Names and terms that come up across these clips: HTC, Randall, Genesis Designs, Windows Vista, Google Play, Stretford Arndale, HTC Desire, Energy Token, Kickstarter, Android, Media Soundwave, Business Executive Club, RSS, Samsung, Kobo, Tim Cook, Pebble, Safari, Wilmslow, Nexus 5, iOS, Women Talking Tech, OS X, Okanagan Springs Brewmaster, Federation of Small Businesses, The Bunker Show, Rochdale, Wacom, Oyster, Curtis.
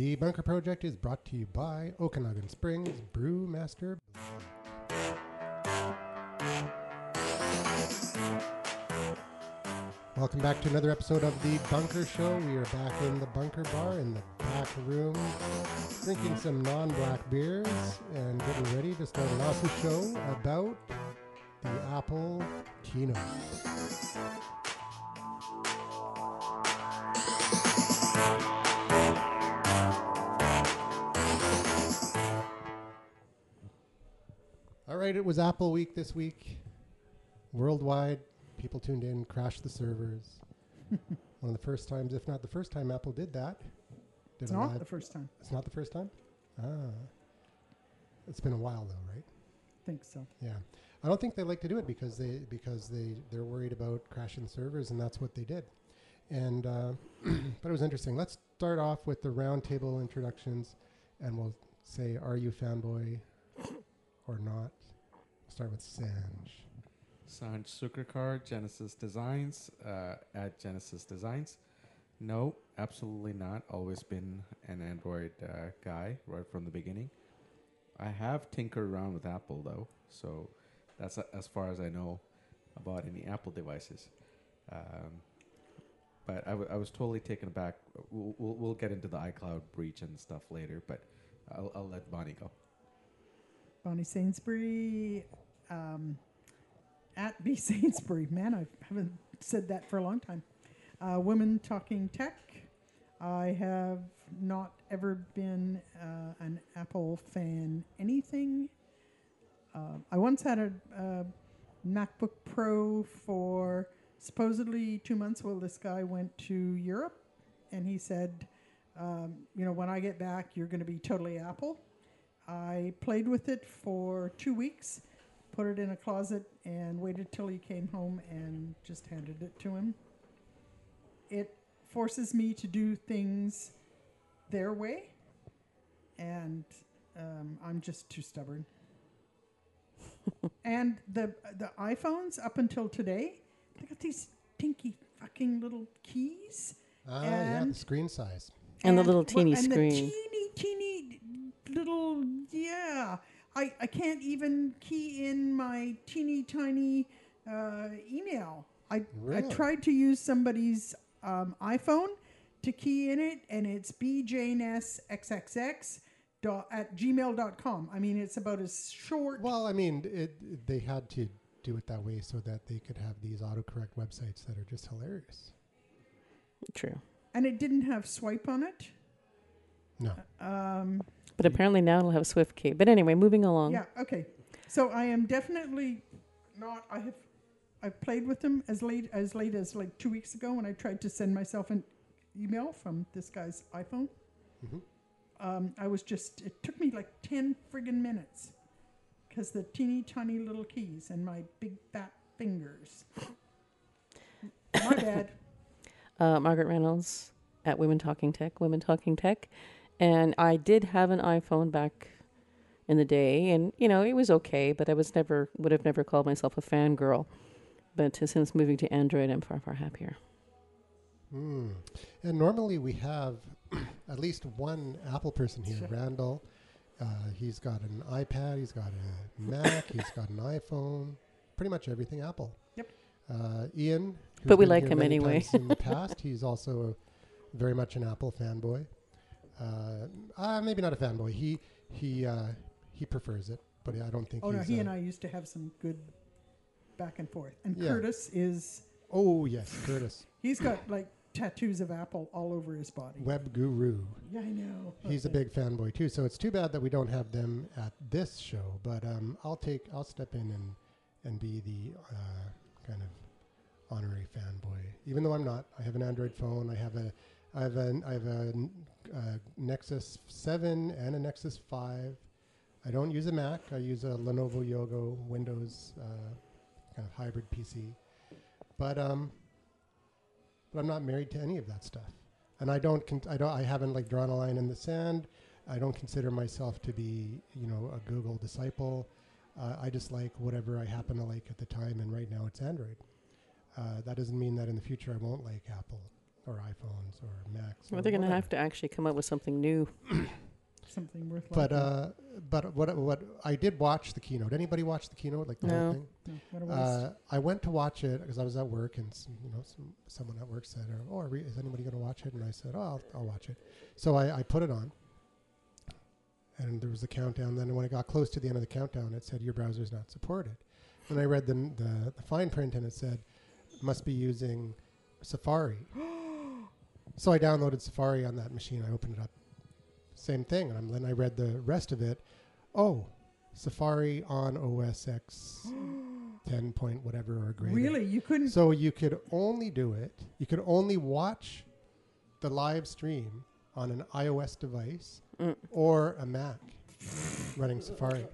The Bunker Project is brought to you by Okanagan Springs Brewmaster. Welcome back to another episode of The Bunker Show. We are back in the Bunker Bar in the back room, drinking some non-black beers and getting ready to start an awesome show about the Apple keynote. All right, it was Apple week this week. Worldwide, people tuned in, crashed the servers. One of the first times, if not the first time, Apple did that. It's not the first time. It's not the first time? Ah. It's been a while, though, right? I think so. Yeah. I don't think they like to do it because they're worried about crashing servers, and that's what they did. And but it was interesting. Let's start off with the roundtable introductions, and we'll say, are you fanboy or not? We'll start with Sanj. Sanj Sukerkar, Genesis Designs, at Genesis Designs. No, absolutely not. Always been an Android guy right from the beginning. I have tinkered around with Apple, though, so that's as far as I know about any Apple devices. But I was totally taken aback. We'll get into the iCloud breach and stuff later, but I'll let Bonnie go. Bonnie Sainsbury, at B Sainsbury. Man, I haven't said that for a long time. Women Talking Tech. I have not ever been an Apple fan anything. I once had a MacBook Pro for supposedly 2 months while this guy went to Europe, and he said, when I get back, you're going to be totally Apple. I played with it for 2 weeks, put it in a closet, and waited till he came home and just handed it to him. It forces me to do things their way, and I'm just too stubborn. And the iPhones, up until today, they got these tinky fucking little keys. Yeah, the screen size. And the little teeny screen. And the teeny little, yeah. I can't even key in my teeny tiny email. Really? I tried to use somebody's iPhone to key in it, and it's bjnesxxx@gmail.com. I mean, it's about as short. Well, I mean, they had to do it that way so that they could have these autocorrect websites that are just hilarious. True. And it didn't have swipe on it? No. But apparently now it'll have Swift Key. But anyway, moving along. Yeah, okay. So I am definitely not. I've played with them as late as like 2 weeks ago when I tried to send myself an email from this guy's iPhone. Mm-hmm. It took me like 10 friggin' minutes because the teeny tiny little keys and my big fat fingers. My bad. Margaret Reynolds at Women Talking Tech. And I did have an iPhone back in the day, and it was okay, but I would have never called myself a fangirl. But since moving to Android, I'm far, far happier. Mm. And normally we have at least one Apple person here, sure. Randall. He's got an iPad, he's got a Mac, he's got an iPhone, pretty much everything Apple. Yep. Ian, but we like him anyway. In the past, he's also very much an Apple fanboy. Maybe not a fanboy. He prefers it, but I don't think. Oh no, he and I used to have some good back and forth. And yeah. Curtis is. Oh yes, Curtis. He's got like tattoos of Apple all over his body. Web guru. Yeah, I know. He's a big fanboy too. So it's too bad that we don't have them at this show. But I'll step in and be the kind of honorary fanboy, even though I'm not. I have an Android phone. I have a Nexus 7 and a Nexus 5. I don't use a Mac. I use a Lenovo Yoga Windows kind of hybrid PC. But I'm not married to any of that stuff, and I haven't like drawn a line in the sand. I don't consider myself to be a Google disciple. I just like whatever I happen to like at the time, and right now it's Android. That doesn't mean that in the future I won't like Apple or iPhones or Macs. Well, they're going to have to actually come up with something new. Something worthwhile. But what I did watch the keynote. Anybody watch the keynote? Like the whole thing? No. What I went to watch it because I was at work, and someone at work said, "Oh, is anybody going to watch it?" And I said, "Oh, I'll watch it." So I put it on, and there was a countdown. Then when it got close to the end of the countdown, it said, "Your browser is not supported." And I read the fine print, and it said, "Must be using Safari." So I downloaded Safari on that machine. I opened it up. Same thing, and then I read the rest of it. Oh, Safari on OS X 10 point whatever or greater. Really? You couldn't? So you could only do it. You could only watch the live stream on an iOS device or a Mac running Safari.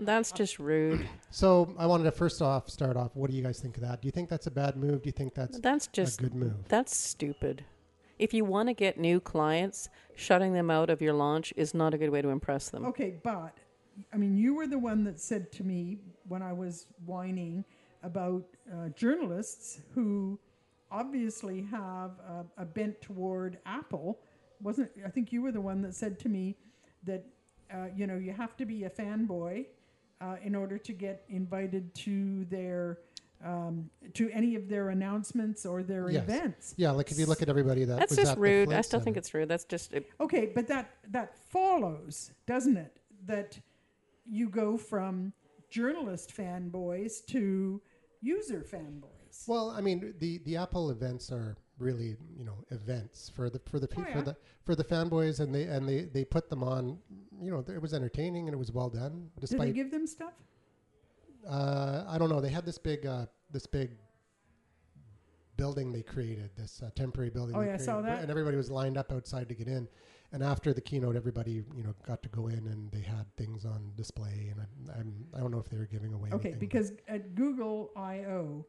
That's just rude. So I wanted to start off, what do you guys think of that? Do you think that's a bad move? Do you think that's just a good move? That's stupid. If you want to get new clients, shutting them out of your launch is not a good way to impress them. Okay, but, I mean, you were the one that said to me when I was whining about journalists who obviously have a bent toward Apple. I think you were the one that said to me that, you have to be a fanboy in order to get invited to their... to any of their announcements or their events. Yeah, like if you look at everybody that's just rude. I still think it's rude. That's just... Okay, but that follows, doesn't it? That you go from journalist fanboys to user fanboys. Well, I mean, the Apple events are really, events for the fanboys, and they put them on, it was entertaining and it was well done. Did they give them stuff? I don't know. They had this big building they created, this temporary building. Oh, yeah, I saw that. And everybody was lined up outside to get in. And after the keynote, everybody, got to go in, and they had things on display. And I don't know if they were giving away anything. Okay, because at Google I.O.,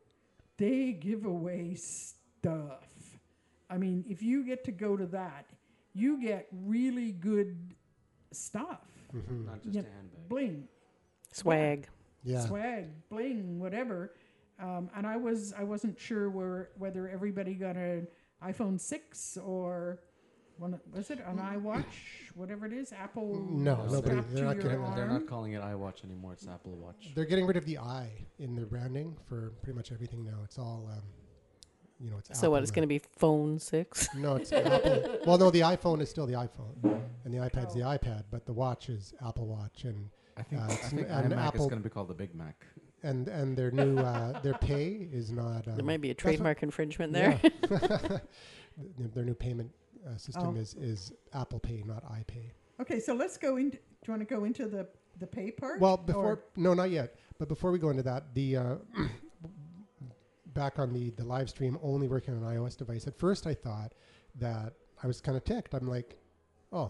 they give away stuff. I mean, if you get to go to that, you get really good stuff. Mm-hmm. Not just a handbag. Bling. Swag. Yeah. Swag, bling, whatever. And I wasn't sure whether everybody got an iPhone 6 or an iWatch, whatever it is, Apple. No, nobody. They're not calling it iWatch anymore. It's Apple Watch. They're getting rid of the I in their branding for pretty much everything now. It's all, it's Apple. So what? It's going to be Phone 6? No, it's Apple. Well, no, the iPhone is still the iPhone, and the iPad's the iPad, but the watch is Apple Watch, and. I think iMac is going to be called the Big Mac. And their new their pay is not... there might be a trademark infringement there. Yeah. Their new payment system is Apple Pay, not iPay. Okay, so let's go into... Do you want to go into the pay part? Well, not yet. But before we go into that, the back on the live stream, only working on an iOS device, at first I thought that I was kind of ticked. I'm like, oh...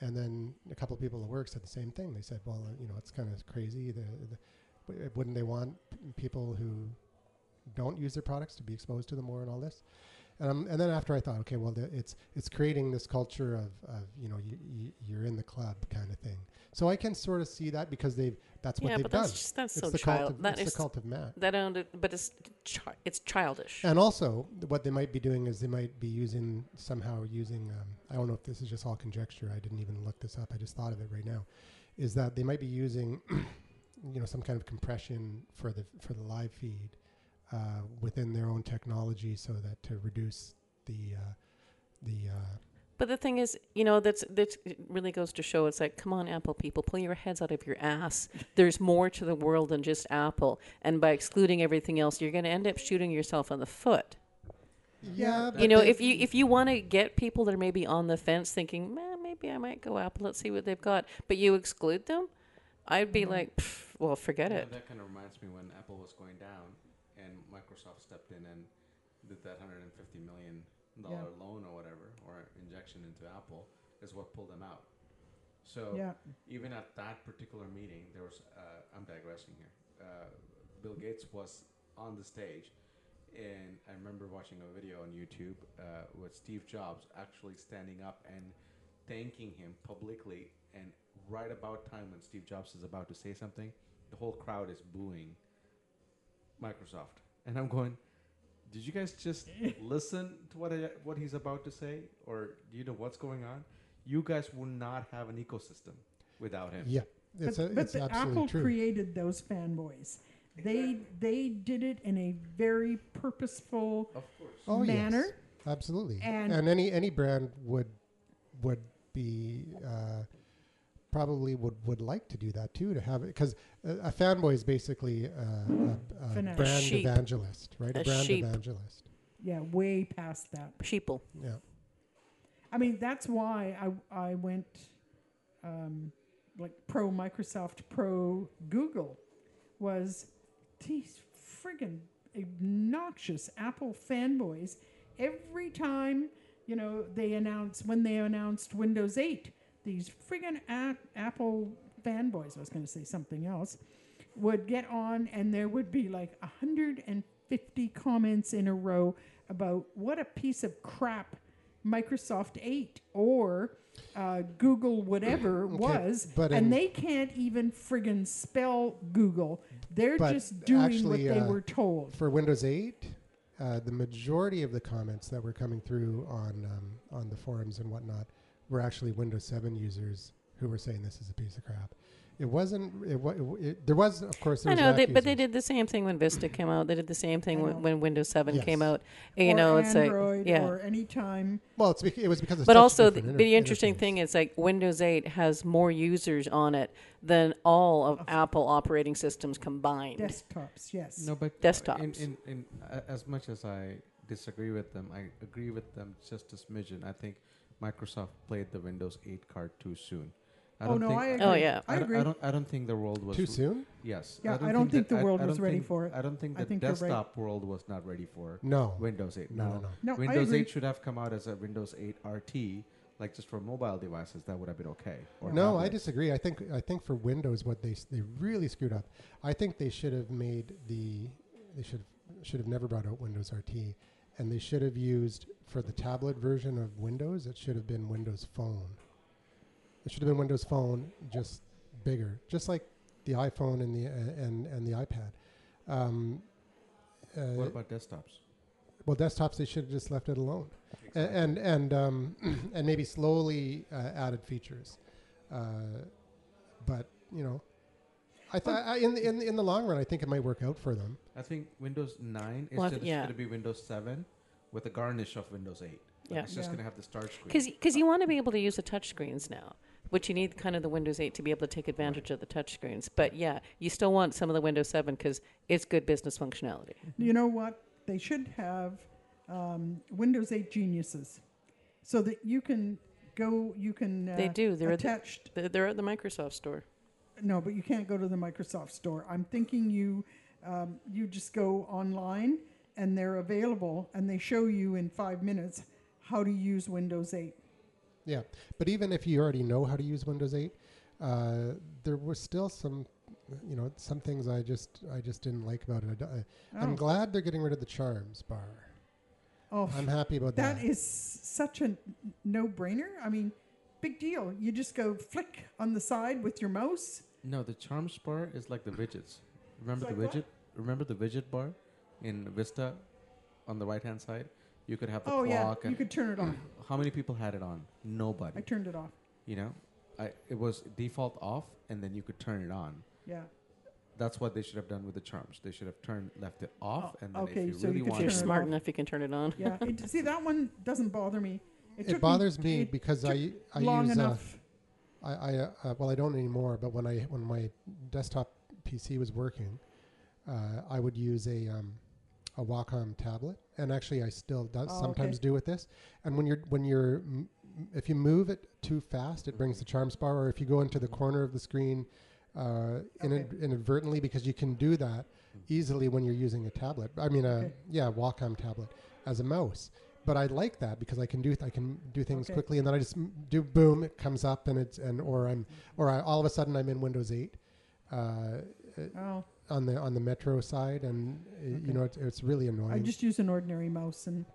and then a couple of people at work said the same thing. They said, well, it's kind of crazy. Wouldn't they want people who don't use their products to be exposed to them more and all this? And then after I thought, okay, well, it's creating this culture of you're in the club kind of thing. So I can sort of see that because that's what they've done. Yeah, but that's so childish. It's the cult of Mac. But it's childish. And also, what they might be doing is they might be using I don't know if this is just all conjecture. I didn't even look this up. I just thought of it right now. Is that they might be using, some kind of compression for the live feed. Within their own technology, so that to reduce the. But the thing is, that's it really goes to show. It's like, come on, Apple people, pull your heads out of your ass. There's more to the world than just Apple, and by excluding everything else, you're going to end up shooting yourself in the foot. Yeah. If you want to get people that are maybe on the fence, thinking, maybe I might go Apple. Let's see what they've got. But you exclude them, I'd be like, forget it. That kind of reminds me when Apple was going down. And Microsoft stepped in and did that $150 million loan or whatever, or injection into Apple, is what pulled them out. So even at that particular meeting, there was, I'm digressing here, Bill Gates was on the stage, and I remember watching a video on YouTube with Steve Jobs actually standing up and thanking him publicly, and right about time when Steve Jobs is about to say something, the whole crowd is booing Microsoft. And I'm going, Did you guys just listen to what he's about to say? Or do you know what's going on? You guys will not have an ecosystem without him. Yeah, it's absolutely Apple true. Created those fanboys. They did it in a very purposeful manner. Yes. Absolutely. And any brand would be probably would like to do that too, to have it, because a fanboy is basically a brand sheep. Evangelist, right? A brand sheep. Evangelist. Yeah, way past that. Sheeple. Yeah. I mean, that's why I went like pro Microsoft, pro Google, was these friggin' obnoxious Apple fanboys. Every time, you know, when they announced Windows 8, these friggin' Apple fanboys, I was going to say something else, would get on and there would be like 150 comments in a row about what a piece of crap Microsoft 8 or Google whatever was, and they can't even friggin' spell Google. They're just doing what they were told. For Windows 8... the majority of the comments that were coming through on the forums and whatnot were actually Windows 7 users who were saying this is a piece of crap. It wasn't. There was, of course. I know, but they did the same thing when Vista came out. They did the same thing when Windows 7 came out. You or know, it's Android like yeah, or any time. Well, it was because. It's but also the interesting thing is like Windows 8 has more users on it than all of Apple operating systems combined. Desktops, yes. No, but desktops. In as much as I disagree with them, I agree with them just a smidgen. I think Microsoft played the Windows 8 card too soon. I agree. Oh, yeah. I agree. I don't think the world was... Too soon? Yes. Yeah, I don't think the world was ready for it. I don't think the desktop world was not ready for Windows 8. No. Windows 8 should have come out as a Windows 8 RT, like just for mobile devices. That would have been okay. I disagree. I think for Windows, what they really screwed up. I think they should have made they should have never brought out Windows RT, and they should have used, for the tablet version of Windows, it should have been Windows Phone. It should have been Windows Phone, just bigger, just like the iPhone and the and the iPad. What about desktops? Well, desktops, they should have just left it alone, exactly. and maybe slowly added features. But you know, in the long run, I think it might work out for them. I think Windows 9 is going to be Windows 7 with a garnish of Windows 8. Like it's just going to have the start screen. Because you want to be able to use the touch screens now. Which you need kind of the Windows 8 to be able to take advantage of the touchscreens. But yeah, you still want some of the Windows 7 because it's good business functionality. You know what? They should have Windows 8 Geniuses so that you can go, you can they do. They're attached. They're at the Microsoft Store. No, but you can't go to the Microsoft Store. I'm thinking you just go online and they're available and they show you in 5 minutes how to use Windows 8. Yeah, but even if you already know how to use Windows 8, there were still some, you know, some things I just didn't like about it. I'm glad they're getting rid of the charms bar. Oh, I'm happy about that. That is such a no-brainer. I mean, big deal. You just go flick on the side with your mouse. No, the charms bar is like the widgets. Remember it's the like widget? What? Remember the widget bar in Vista on the right-hand side? You could have the clock. Yeah. You could turn it on. How many people had it on? Nobody. I turned it off. You know, it was default off, and then you could turn it on. Yeah. That's what they should have done with the charms. They should have left it off, and then if you really want it. If you're smart enough, you can turn it on. Yeah. See, that one doesn't bother me. It bothers me because I long use... enough. Well, I don't anymore, but when my desktop PC was working, I would use a Wacom tablet, and actually I still sometimes do with this. And if you move it too fast, it brings the charms bar, or if you go into the corner of the screen inadvertently, because you can do that easily when you're using a tablet. I mean, Wacom tablet as a mouse. But I like that because I can do things quickly, and then I just do boom, it comes up, and all of a sudden I'm in Windows 8. On the Metro side, and you know it's really annoying. I just use an ordinary mouse, and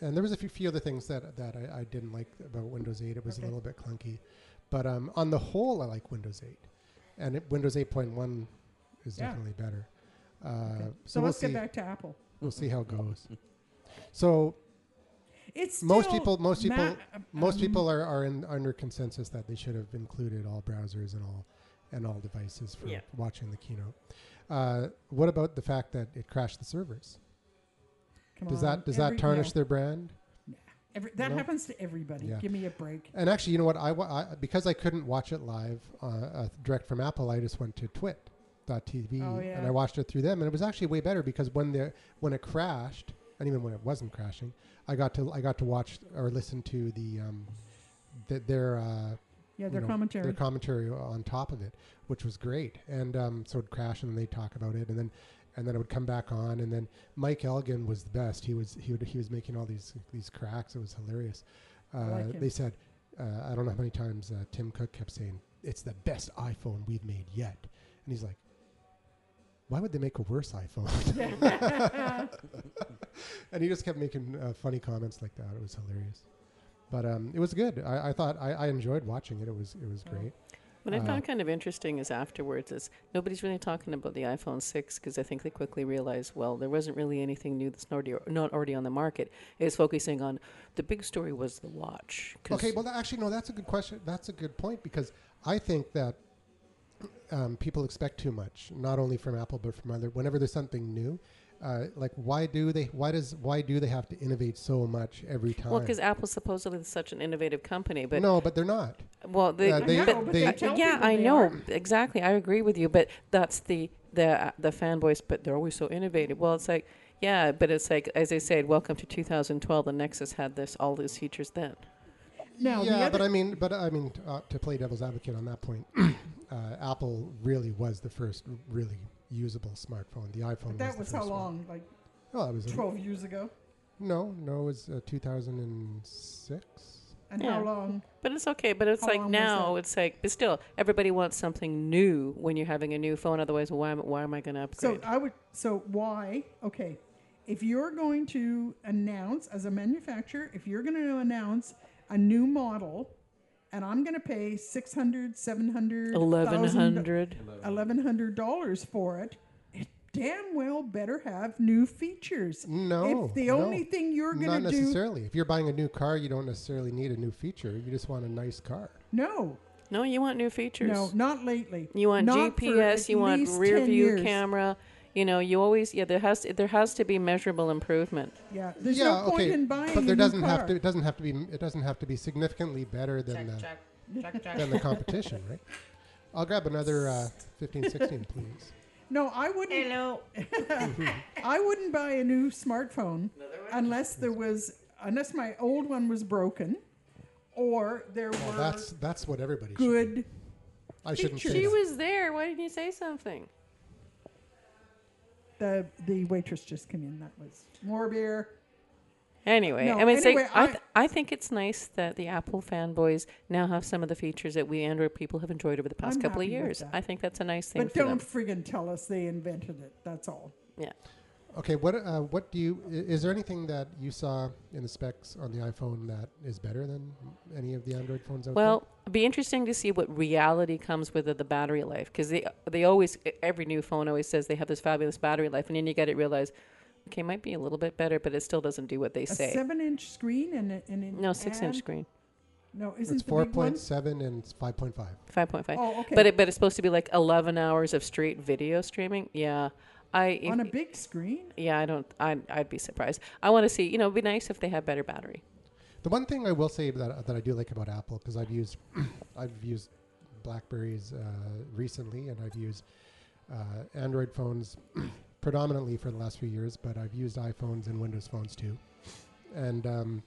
there was a few other things that I didn't like about Windows 8. It was a little bit clunky, but on the whole, I like Windows 8, and Windows 8.1 is definitely better. So let's get back to Apple. We'll see how it goes. So it's most people are under consensus that they should have included all browsers and all devices for watching the keynote. What about the fact that it crashed the servers? Does that tarnish their brand? That happens to everybody. Yeah. Give me a break. And actually, you know what? I because I couldn't watch it live direct from Apple, I just went to Twit.tv and I watched it through them, and it was actually way better because when it crashed, and even when it wasn't crashing, I got to watch or listen to their commentary. Their commentary on top of it, which was great. And so it'd crash and they'd talk about it, and then it would come back on. And then Mike Elgin was the best. He was making all these cracks. It was hilarious. They said, I don't know how many times Tim Cook kept saying, "It's the best iPhone we've made yet," and he's like, "Why would they make a worse iPhone?" And he just kept making funny comments like that. It was hilarious. But it was good. I thought I enjoyed watching it. It was great. What I found kind of interesting is afterwards is nobody's really talking about the iPhone 6 because I think they quickly realized, well, there wasn't really anything new that's not already on the market. It's focusing on the big story was the watch. Okay, well, actually, no, that's a good question. That's a good point because I think that people expect too much, not only from Apple but from other. Whenever there's something new, like why do they have to innovate so much every time? Well, because Apple's supposedly such an innovative company, but no, but they're not. Well, I know exactly. I agree with you, but that's the fanboys. But they're always so innovative. Well, it's like as I said, welcome to 2012. The Nexus had all these features then. No, yeah, but I mean, to play devil's advocate on that point, Apple really was the first really usable smartphone. The iPhone. But that was how long? Like, well, it was 12 years ago. No, it was 2006. And how long? But it's okay. But it's like now, it's like, but still, everybody wants something new when you're having a new phone. Otherwise, why am I going to upgrade? So why? Okay, if you're going to announce as a manufacturer, if you're going to announce a new model, and I'm going to pay $1,100 for it, it damn well better have new features. No. If the only thing you're going to do... Not necessarily. If you're buying a new car, you don't necessarily need a new feature. You just want a nice car. No. No, you want new features. No, not lately. You want GPS, you want rear view camera... You know, you always there has to be measurable improvement. Yeah, there's no point in buying. But it doesn't have to be significantly better than the competition, right? I'll grab another 1516, please. No, I wouldn't. Hello. I wouldn't buy a new smartphone unless my old one was broken, or there were. Well, that's what everybody should do. I shouldn't say that. She was there. Why didn't you say something? The waitress just came in. That was more beer. Anyway, no, I mean, anyway, I think it's nice that the Apple fanboys now have some of the features that we Android people have enjoyed over the past couple of years. I think that's a nice thing. But don't friggin' tell us they invented it. That's all. Yeah. Okay. What do you? Is there anything that you saw in the specs on the iPhone that is better than any of the Android phones out there? Well, it'd be interesting to see what reality comes with the battery life, because they always, every new phone always says they have this fabulous battery life, and then you got to realize, okay, it might be a little bit better, but it still doesn't do what they say. 7-inch screen and 6-inch screen. No, isn't it's 4.7 and 5.5. 5.5. Oh, okay. But it's supposed to be like 11 hours of straight video streaming. Yeah. On a big screen? Yeah, I'd be surprised. I want to see, it'd be nice if they had better battery. The one thing I will say that I do like about Apple, because I've used BlackBerries recently, and I've used Android phones predominantly for the last few years, but I've used iPhones and Windows phones too. And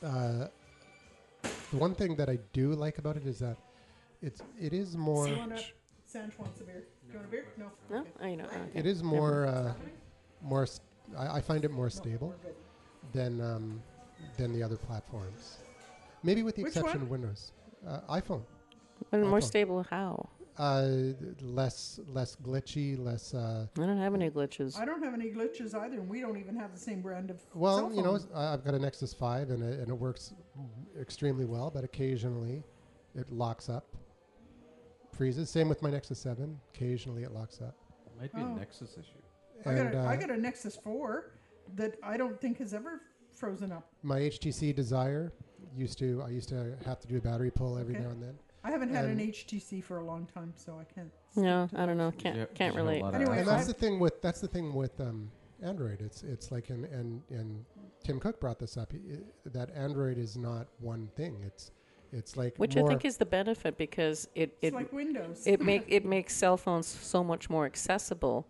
the one thing that I do like about it is that it is more... Sanj wants a beer. Do you want a beer? No. No, okay. Okay. It is more. I find it more stable than the other platforms. Maybe with the exception of Windows, iPhone. And more stable how? Less glitchy, less. I don't have any glitches. I don't have any glitches either, and we don't even have the same brand of. Well, cell phones. I've got a Nexus 5, and it works extremely well, but occasionally, it locks up. Freezes. Same with my Nexus 7. Occasionally it locks up. Might be a Nexus issue. I got a Nexus 4 that I don't think has ever frozen up. My HTC Desire I used to have to do a battery pull every now and then. I haven't had an HTC for a long time, so I can't. No, I don't know. Can't relate. Anyway, and that's the thing with Android. It's like and Tim Cook brought this up that Android is not one thing. It's like which I think is the benefit because it's like Windows. It makes cell phones so much more accessible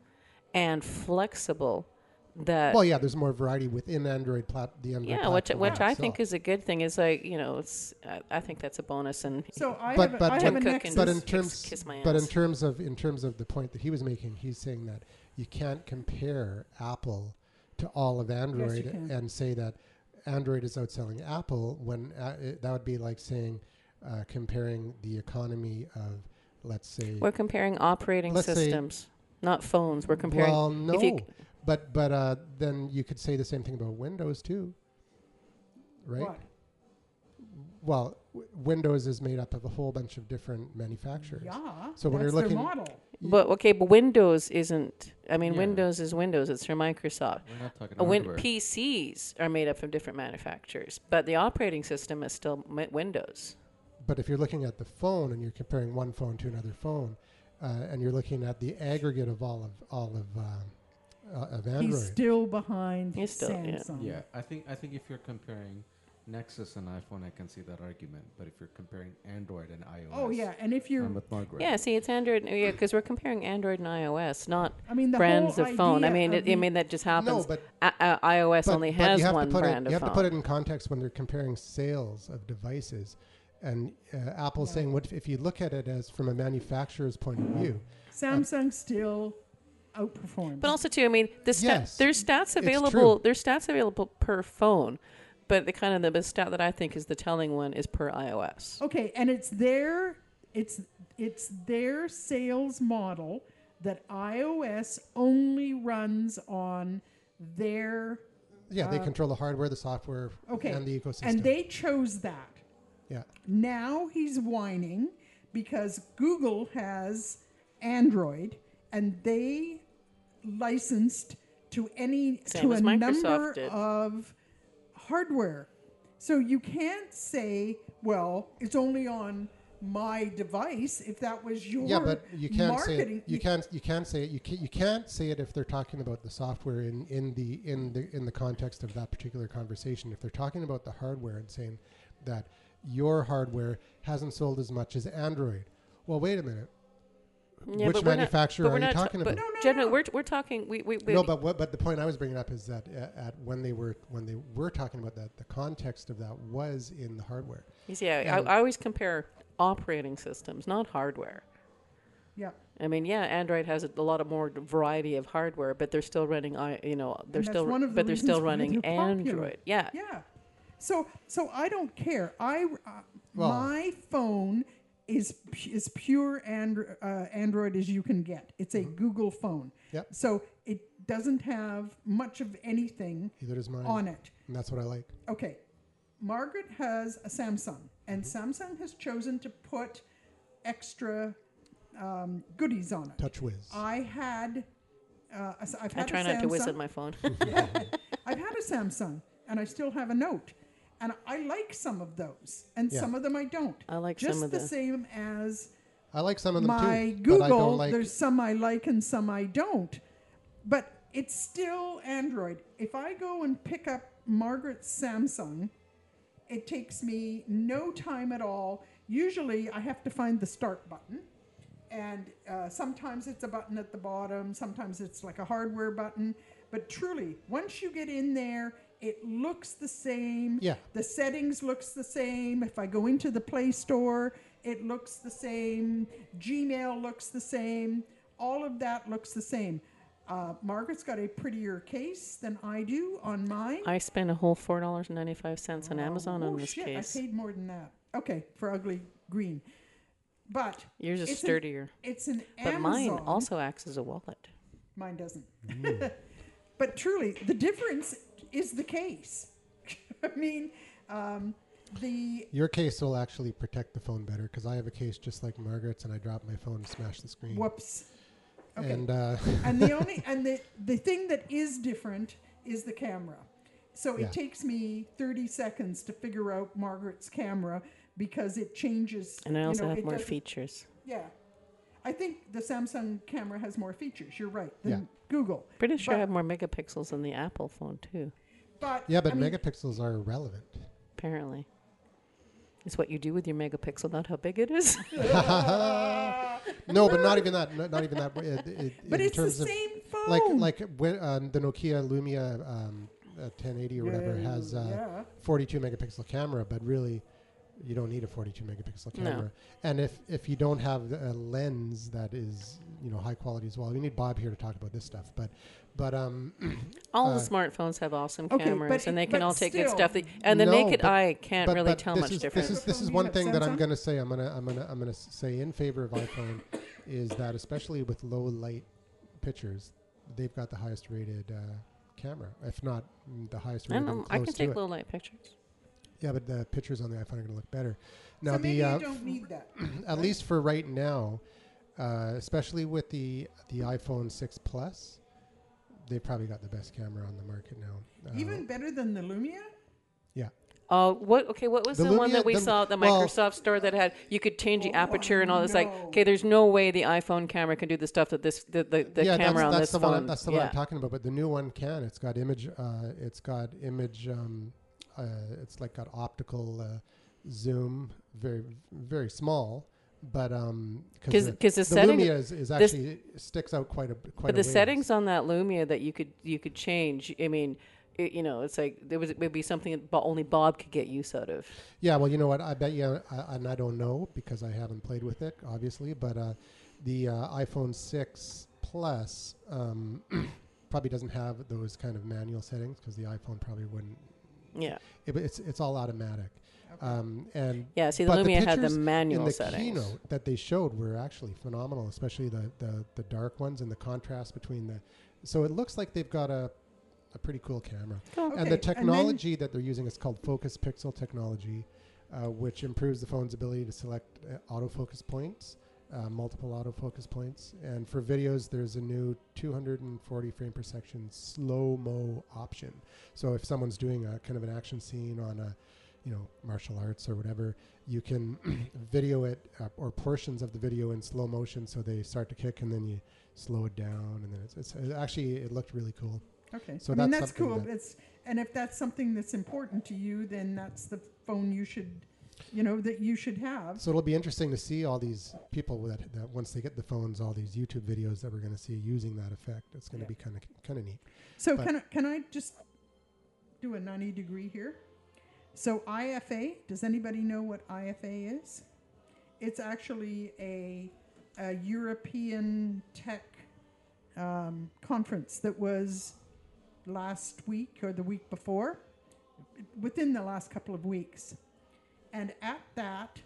and flexible. There's more variety within Android platform. Which I think is a good thing. Is like I think that's a bonus. And so in terms of the point that he was making, he's saying that you can't compare Apple to all of Android and say that Android is outselling Apple when that would be like saying comparing the economy of let's say we're comparing operating systems, not phones. We're comparing. Well, no. But then you could say the same thing about Windows too, right? What? Well, Windows is made up of a whole bunch of different manufacturers. Yeah, so when that's their model. But Windows isn't. I mean, Windows is Windows. It's from Microsoft. We're not talking hardware. PCs are made up of different manufacturers, but the operating system is still Windows. But if you're looking at the phone and you're comparing one phone to another phone, and you're looking at the aggregate of all of. Of Android. He's still behind Samsung. Yeah, I think if you're comparing Nexus and iPhone, I can see that argument. But if you're comparing Android and iOS, and if you're it's Android, because we're comparing Android and iOS, not brands of phone. That just happens. No, but iOS only has one brand of phone. You have to put it in context when they're comparing sales of devices, and Apple's saying, "What if you look at it as from a manufacturer's point of view?" Samsung still outperformed. But also too, there's stats available. There's stats available per phone, but the kind of the best stat that I think is the telling one is per iOS. Okay, and it's their sales model that iOS only runs on their. Yeah, they control the hardware, the software, and the ecosystem, and they chose that. Yeah. Now he's whining because Google has Android. And they licensed to a number of hardware. So you can't say, well, it's only on my device if that was your marketing. Yeah, but you can't say it. You can't say it if they're talking about the software in the context of that particular conversation. If they're talking about the hardware and saying that your hardware hasn't sold as much as Android. Well, wait a minute. Yeah, which manufacturer are you talking about? No. We're talking. But the point I was bringing up is that when they were talking about that, the context of that was in the hardware. I always compare operating systems, not hardware. Yeah. Android has a lot of more variety of hardware, but they're still running. They're still running Android. Yeah. Yeah. So I don't care. My phone is pure Android as you can get. It's a Google phone. Yep. So it doesn't have much of anything on it. And that's what I like. Okay. Margaret has a Samsung. And Samsung has chosen to put extra goodies on it. Touch whiz. I've had a Samsung. I try not to whiz at my phone. I've had a Samsung and I still have a Note. And I like some of those, and some of them I don't. I like just some of them. Just the same as I like some of them my too, Google. But I don't like there's some I like and some I don't. But it's still Android. If I go and pick up Margaret's Samsung, it takes me no time at all. Usually, I have to find the start button, and sometimes it's a button at the bottom. Sometimes it's like a hardware button. But truly, once you get in there. It looks the same. Yeah. The settings looks the same. If I go into the Play Store, it looks the same. Gmail looks the same. All of that looks the same. Margaret's got a prettier case than I do on mine. I spent a whole $4.95 on Amazon on this case. I paid more than that. Okay, for ugly green. But yours is sturdier. It's an Amazon. But mine also acts as a wallet. Mine doesn't. Mm. But truly, the difference is the case. Your case will actually protect the phone better because I have a case just like Margaret's and I dropped my phone and smashed the screen. Whoops. Okay. And the only and the thing that is different is the camera. So it takes me 30 seconds to figure out Margaret's camera because it changes. And I also have more features. Yeah. I think the Samsung camera has more features, you're right, than Google. Pretty sure I have more megapixels than the Apple phone, too. But I mean, megapixels are irrelevant. Apparently. It's what you do with your megapixel, not how big it is. No, but not even that. Not even that. But it's the same phone. Like when, the Nokia Lumia 1080 or whatever has a 42-megapixel camera, but really... You don't need a 42-megapixel camera, and if you don't have a lens that is high quality as well, we need Bob here to talk about this stuff. But all the smartphones have awesome cameras, and they can all take good stuff. The naked eye can't really tell much difference. This is one thing that I'm going to say. I'm going to say in favor of iPhone is that especially with low light pictures, they've got the highest rated camera, if not the highest rated. I can take low light pictures. Yeah, but the pictures on the iPhone are going to look better. Now, so maybe you don't need that. At least for right now, especially with the iPhone 6 Plus, they've probably got the best camera on the market now. Even better than the Lumia? Yeah. What was the one that we saw at the Microsoft Store that had you could change the aperture and all this? There's no way the iPhone camera can do the stuff that the camera on this phone. That's the one I'm talking about. But the new one can. It's got image. It's like got optical zoom, very very small, but because the Lumia is actually sticks out quite a ways. Settings on that Lumia that you could change. I mean, it's like it would be something that only Bob could get use out of. Yeah, well, you know what? I bet you, and I don't know because I haven't played with it, obviously. But the iPhone 6 Plus probably doesn't have those kind of manual settings because the iPhone probably wouldn't. Yeah, it's all automatic, the Lumia had the manual settings. The keynote that they showed were actually phenomenal, especially the dark ones and the contrast between the. So it looks like they've got a pretty cool camera, and the technology that they're using is called focus pixel technology, which improves the phone's ability to select autofocus points, multiple autofocus points, and for videos there's a new 240 frame per second slow-mo option. So if someone's doing a kind of an action scene on a martial arts or whatever, you can video it or portions of the video in slow motion, so they start to kick and then you slow it down, and then it's actually it looked really cool. Okay, so that's cool. And if that's something that's important to you, then that's the phone you should that you should have. So it'll be interesting to see all these people that once they get the phones, all these YouTube videos that we're going to see using that effect. It's going to be kind of neat. So can I just do a 90 degree here? So IFA, does anybody know what IFA is? It's actually a European tech conference that was last week or the week before, within the last couple of weeks. And at that,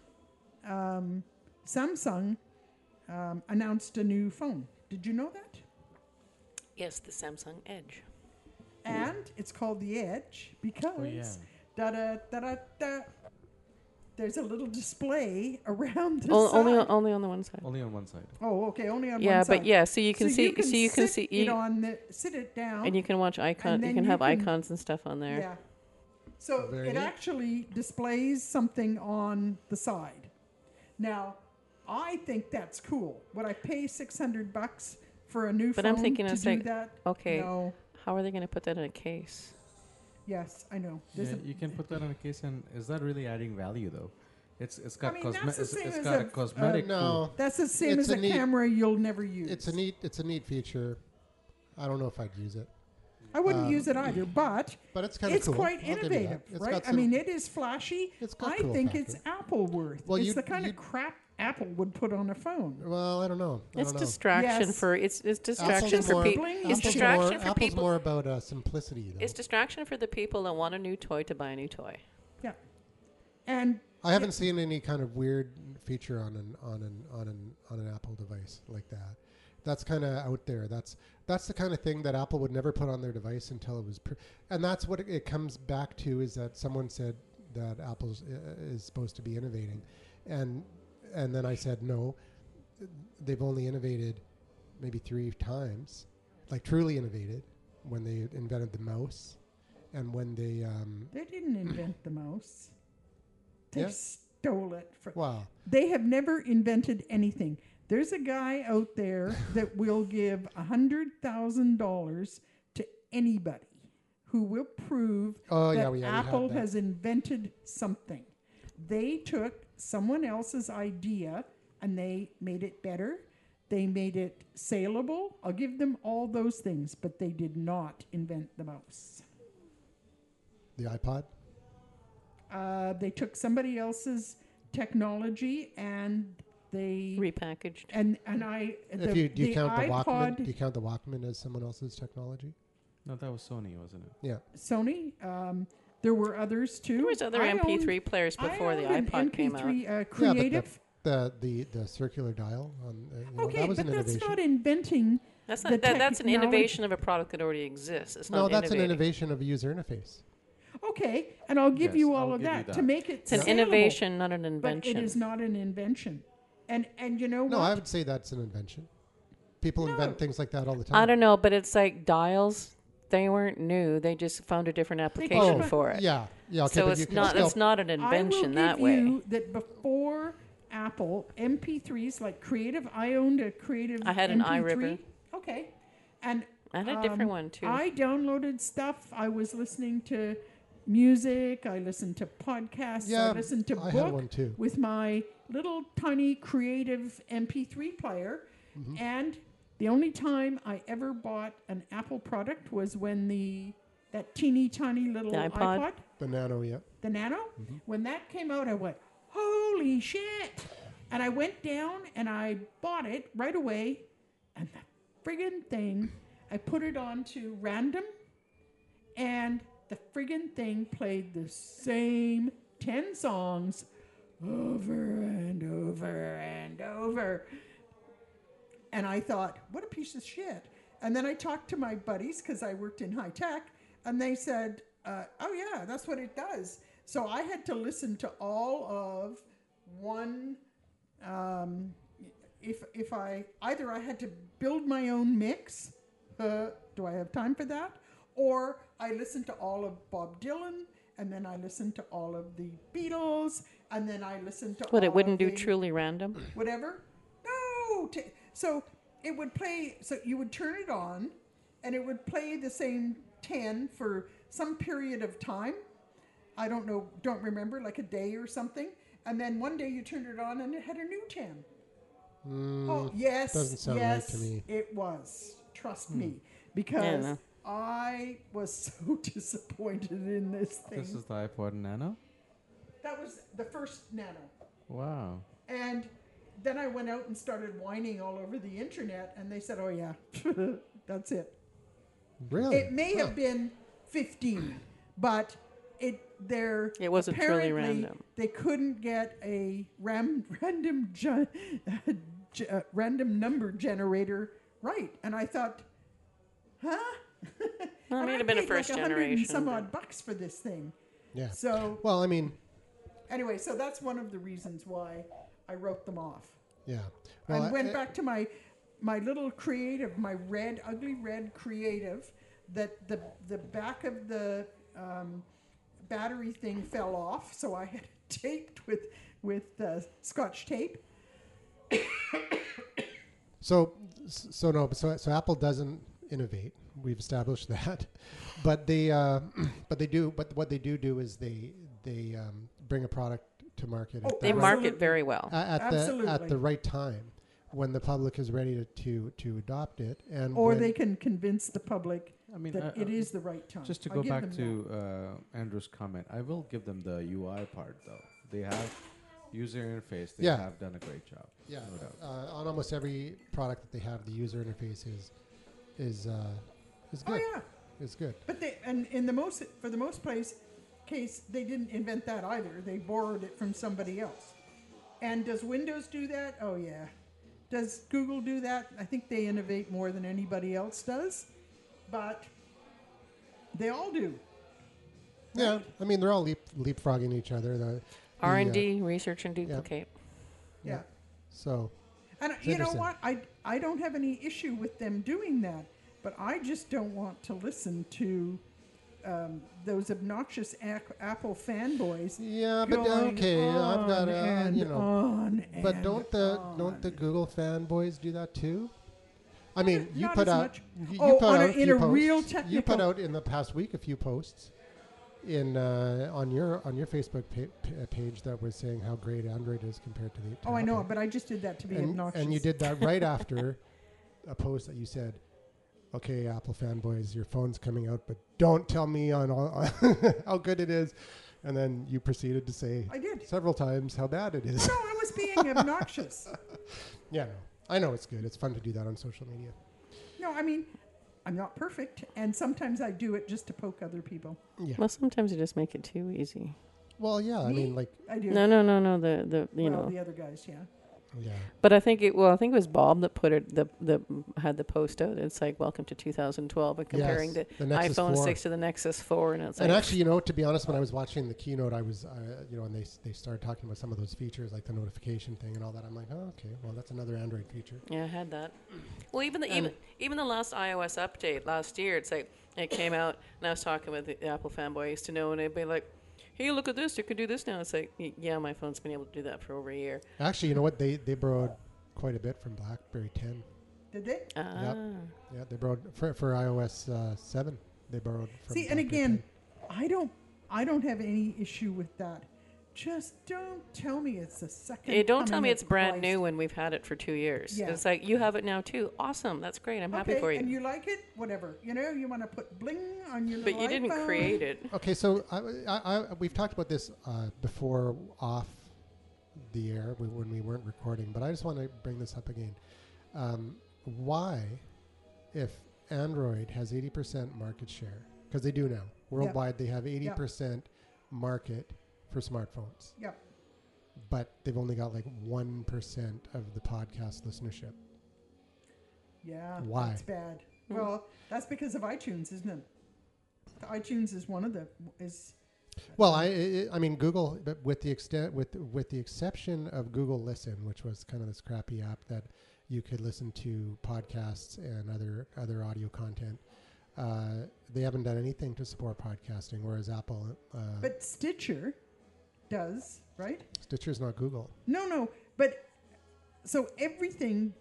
Samsung announced a new phone. Did you know that? Yes, the Samsung Edge. And it's called the Edge because there's a little display around the side. Only on the one side. Only on one side. Oh, okay, only on one side. Yeah, but so you can see. Sit it down. And you can watch icons. You can have icons and stuff on there. Yeah. So it actually displays something on the side. Now, I think that's cool. Would I pay $600 for a new phone to do that? Okay. No. How are they going to put that in a case? Yes, I know. You can put that in a case, and is that really adding value though? It's got a cosmetic. No, that's the same as a camera you'll never use. It's a neat feature. I don't know if I'd use it. I wouldn't use it either, but it's cool. Quite innovative, right? I mean, it is flashy. I think it's Apple-worth. Well, it's the kind of crap Apple would put on a phone. Well, I don't know. It's distraction for people. Apple's more about simplicity, though. It's distraction for the people that want a new toy to buy a new toy. Yeah, and I haven't seen any kind of weird feature on an Apple device like that. That's kind of out there. That's the kind of thing that Apple would never put on their device until it was... And that's what it comes back to, is that someone said that Apple is supposed to be innovating. And then I said, no, they've only innovated maybe three times, like truly innovated when they invented the mouse, and when they didn't invent the mouse. They stole it from. Wow. They have never invented anything. There's a guy out there that will give $100,000 to anybody who will prove Apple has invented something. They took someone else's idea and they made it better. They made it saleable. I'll give them all those things, but they did not invent the mouse. The iPod? They took somebody else's technology and they repackaged. Do you count the Walkman? Do you count the Walkman as someone else's technology? No, that was Sony, wasn't it? Yeah, Sony. There were others too. There was other MP3 players before the iPod came out. Creative. Yeah, but the circular dial. That was an innovation. That's not inventing. That's not that's an innovation of a product that already exists. It's not that's an innovation of a user interface. Okay, and I'll give you all of that to make it. It's an innovation, not an invention. But it is not an invention. And you know what? No, I would say that's an invention. People invent things like that all the time. I don't know, but it's like dials. They weren't new. They just found a different application for it. Yeah, yeah. Okay, so it's not an invention that way. I will give you that before Apple, MP3s like Creative. I owned a Creative. I had an iRiver. Okay, and I had a different one too. I downloaded stuff. I was listening to music. I listened to podcasts. Yeah, I listened to books with my little tiny Creative MP3 player. Mm-hmm. And the only time I ever bought an Apple product was when that teeny tiny little iPod. The Nano, yeah. The Nano? Mm-hmm. When that came out, I went, holy shit. And I went down and I bought it right away. And that friggin' thing, I put it on to random. And the friggin' thing played the same 10 songs over and over and over. And I thought, what a piece of shit. And then I talked to my buddies because I worked in high tech, and they said, oh, yeah, that's what it does. So I had to listen to all of one, either I had to build my own mix, do I have time for that? Or I listened to all of Bob Dylan, and then I listened to all of the Beatles, and then I listened to all of it wouldn't do truly random? Whatever. No! So it would play, so you would turn it on, and it would play the same 10 for some period of time. I don't know, don't remember, like a day or something. And then one day you turned it on, and it had a new 10. Oh, yes, doesn't sound right to me. It was. Trust me. Because I was so disappointed in this thing. This is the iPod Nano? That was the first Nano. Wow. And then I went out and started whining all over the internet, and they said, oh, yeah, that's it. Really? It may have been 15, but it wasn't truly random. They couldn't get a random number generator right. And I thought, huh? Well, it would have been a first like generation. And some odd bucks for this thing. Yeah. So, well, I mean. Anyway, so that's one of the reasons why I wrote them off. Yeah. Well, I went back to my little Creative, my red, ugly red Creative, that the back of the battery thing fell off, so I had it taped with Scotch tape. So Apple doesn't innovate. We've established that, but what they do is they bring a product to market. They market very well at the right time when the public is ready to adopt it, or they can convince the public that it is the right time. Just to go back to Andrew's comment, I will give them the UI part though. They have user interface. They have done a great job. Yeah, on almost every product that they have, the user interface is good. Oh yeah, it's good. But in the most case, they didn't invent that either. They borrowed it from somebody else. And does Windows do that? Oh, yeah. Does Google do that? I think they innovate more than anybody else does. But they all do. Right? Yeah. I mean, they're all leapfrogging each other. R&D, research and duplicate. Yeah. So. And you know what? I don't have any issue with them doing that, but I just don't want to listen to those obnoxious Apple fanboys. Yeah, but okay, I'm not. You know, but don't the Google fanboys do that too? I mean, you put out you put out in the past week a few posts in on your Facebook page that was saying how great Android is compared to the. To Apple. I know, but I just did that to be obnoxious. And you did that right after a post that you said, "Okay, Apple fanboys, your phone's coming out, but don't tell me how good it is." And then you proceeded to say several times how bad it is. No, I was being obnoxious. Yeah, no. I know it's good. It's fun to do that on social media. No, I mean, I'm not perfect, and sometimes I do it just to poke other people. Yeah. Well, sometimes you just make it too easy. Well, yeah. I mean, like I do. No. You know the other guys. Yeah. Yeah. But I think I think it was Bob that put it. The had the post out. It's like welcome to 2012, and comparing the iPhone 6 to the Nexus 4, and it's. And like actually, you know, to be honest, when I was watching the keynote, I was, and they started talking about some of those features, like the notification thing and all that. I'm like, oh, okay, well, that's another Android feature. Yeah, I had that. Well, even the last iOS update last year, it's like it came out, and I was talking with the Apple fanboys to know, and they'd be like, hey, look at this. You can do this now. It's like, yeah, my phone's been able to do that for over a year. Actually, you know what? They borrowed quite a bit from BlackBerry 10. Did they? Yeah, they borrowed for iOS 7. They borrowed from BlackBerry 10. See, and again, I don't have any issue with that. Just don't tell me it's a second. Hey, don't tell me it's brand new when we've had it for 2 years. Yeah. It's like, you have it now too. Awesome. That's great. I'm happy for you. And you like it? Whatever. You know, you want to put bling on your little iPhone. But you didn't create it. Okay, so we've talked about this before off the air when we weren't recording, but I just want to bring this up again. Why, if Android has 80% market share, because they do now. Worldwide, they have 80% market for smartphones. Yep. But they've only got like 1% of the podcast listenership. Yeah. Why? That's bad. Well, that's because of iTunes, isn't it? The iTunes is one of the is. Well, I mean Google, but with the exception of Google Listen, which was kind of this crappy app that you could listen to podcasts and other audio content. They haven't done anything to support podcasting, whereas Apple. But Stitcher does, right? Stitcher's not Google. No, but so everything.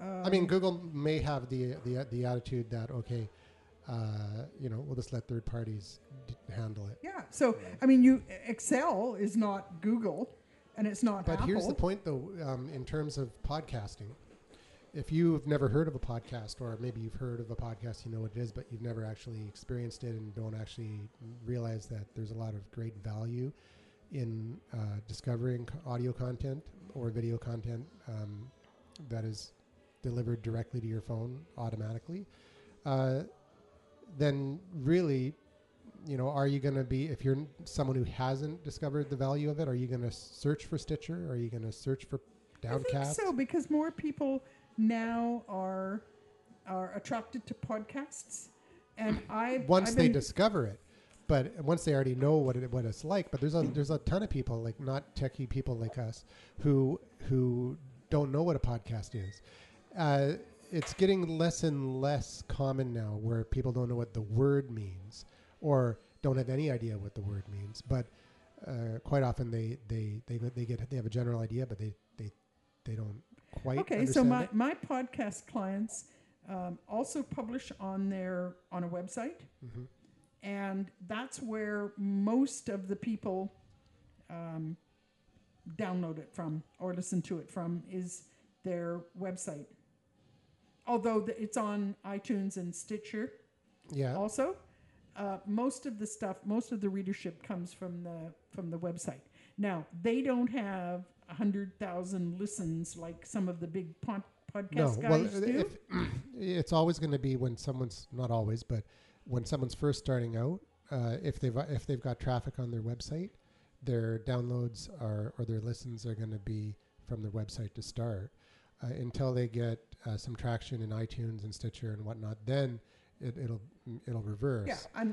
Google may have the attitude that we'll just let third parties handle it. Yeah. So I mean, Excel is not Google, and it's not. But Apple. Here's the point, though, in terms of podcasting. If you've never heard of a podcast, or maybe you've heard of a podcast, you know what it is, but you've never actually experienced it and don't actually realize that there's a lot of great value in discovering audio content or video content that is delivered directly to your phone automatically, then really, you know, are you going to be, if you're someone who hasn't discovered the value of it, are you going to search for Stitcher? Are you going to search for Downcast? I think so, because more people now are attracted to podcasts, and once they discover it, but once they already know what it's like. But there's a ton of people, like not techie people like us, who don't know what a podcast is. It's getting less and less common now, where people don't know what the word means or don't have any idea what the word means. But quite often they have a general idea, but they don't. Okay, so my podcast clients also publish on a website, mm-hmm. and that's where most of the people download it from or listen to it from is their website. Although it's on iTunes and Stitcher, also most of the readership comes from the website. Now they don't have 100,000 listens like some of the big podcast guys do. It's always going to be when someone's first starting out, if they've got traffic on their website, their downloads or their listens are going to be from their website to start until they get some traction in iTunes and Stitcher and whatnot. Then it'll reverse. Yeah,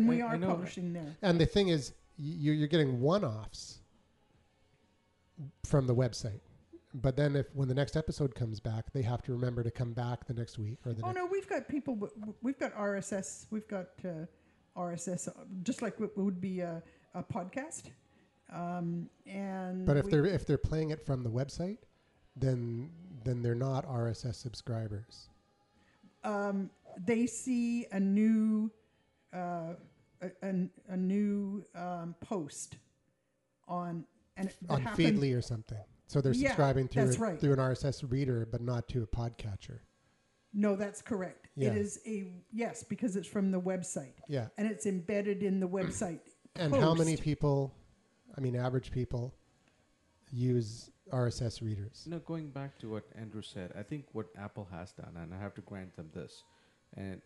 we are publishing there. And the thing is, you're getting one-offs. from the website. But then when the next episode comes back, they have to remember to come back the next week or the next. Oh no, we've got people. We've got RSS. We've got RSS, just like it would be a podcast. And but if they're playing it from the website, then they're not RSS subscribers. They see a new post on Feedly or something. So they're subscribing through an RSS reader, but not to a podcatcher. No, that's correct. Yeah. It is because it's from the website. Yeah. And it's embedded in the website. And how many people, average people, use RSS readers? No, going back to what Andrew said, I think what Apple has done, and I have to grant them this, and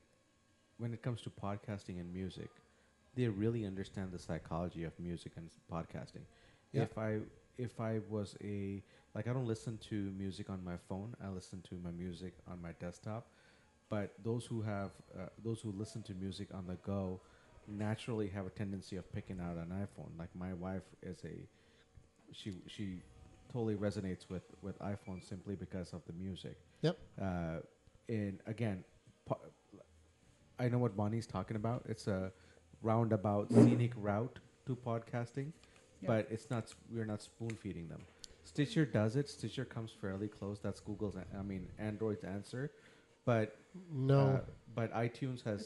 when it comes to podcasting and music, they really understand the psychology of music and podcasting. Yeah. If I was I don't listen to music on my phone. I listen to my music on my desktop. But those who listen to music on the go naturally have a tendency of picking out an iPhone. Like my wife she totally resonates with iPhone simply because of the music. Yep. And again, I know what Bonnie's talking about. It's a roundabout scenic route to podcasting. But it's not. We're not spoon feeding them. Stitcher does it. Stitcher comes fairly close. That's Google's. Android's answer, but no. But iTunes has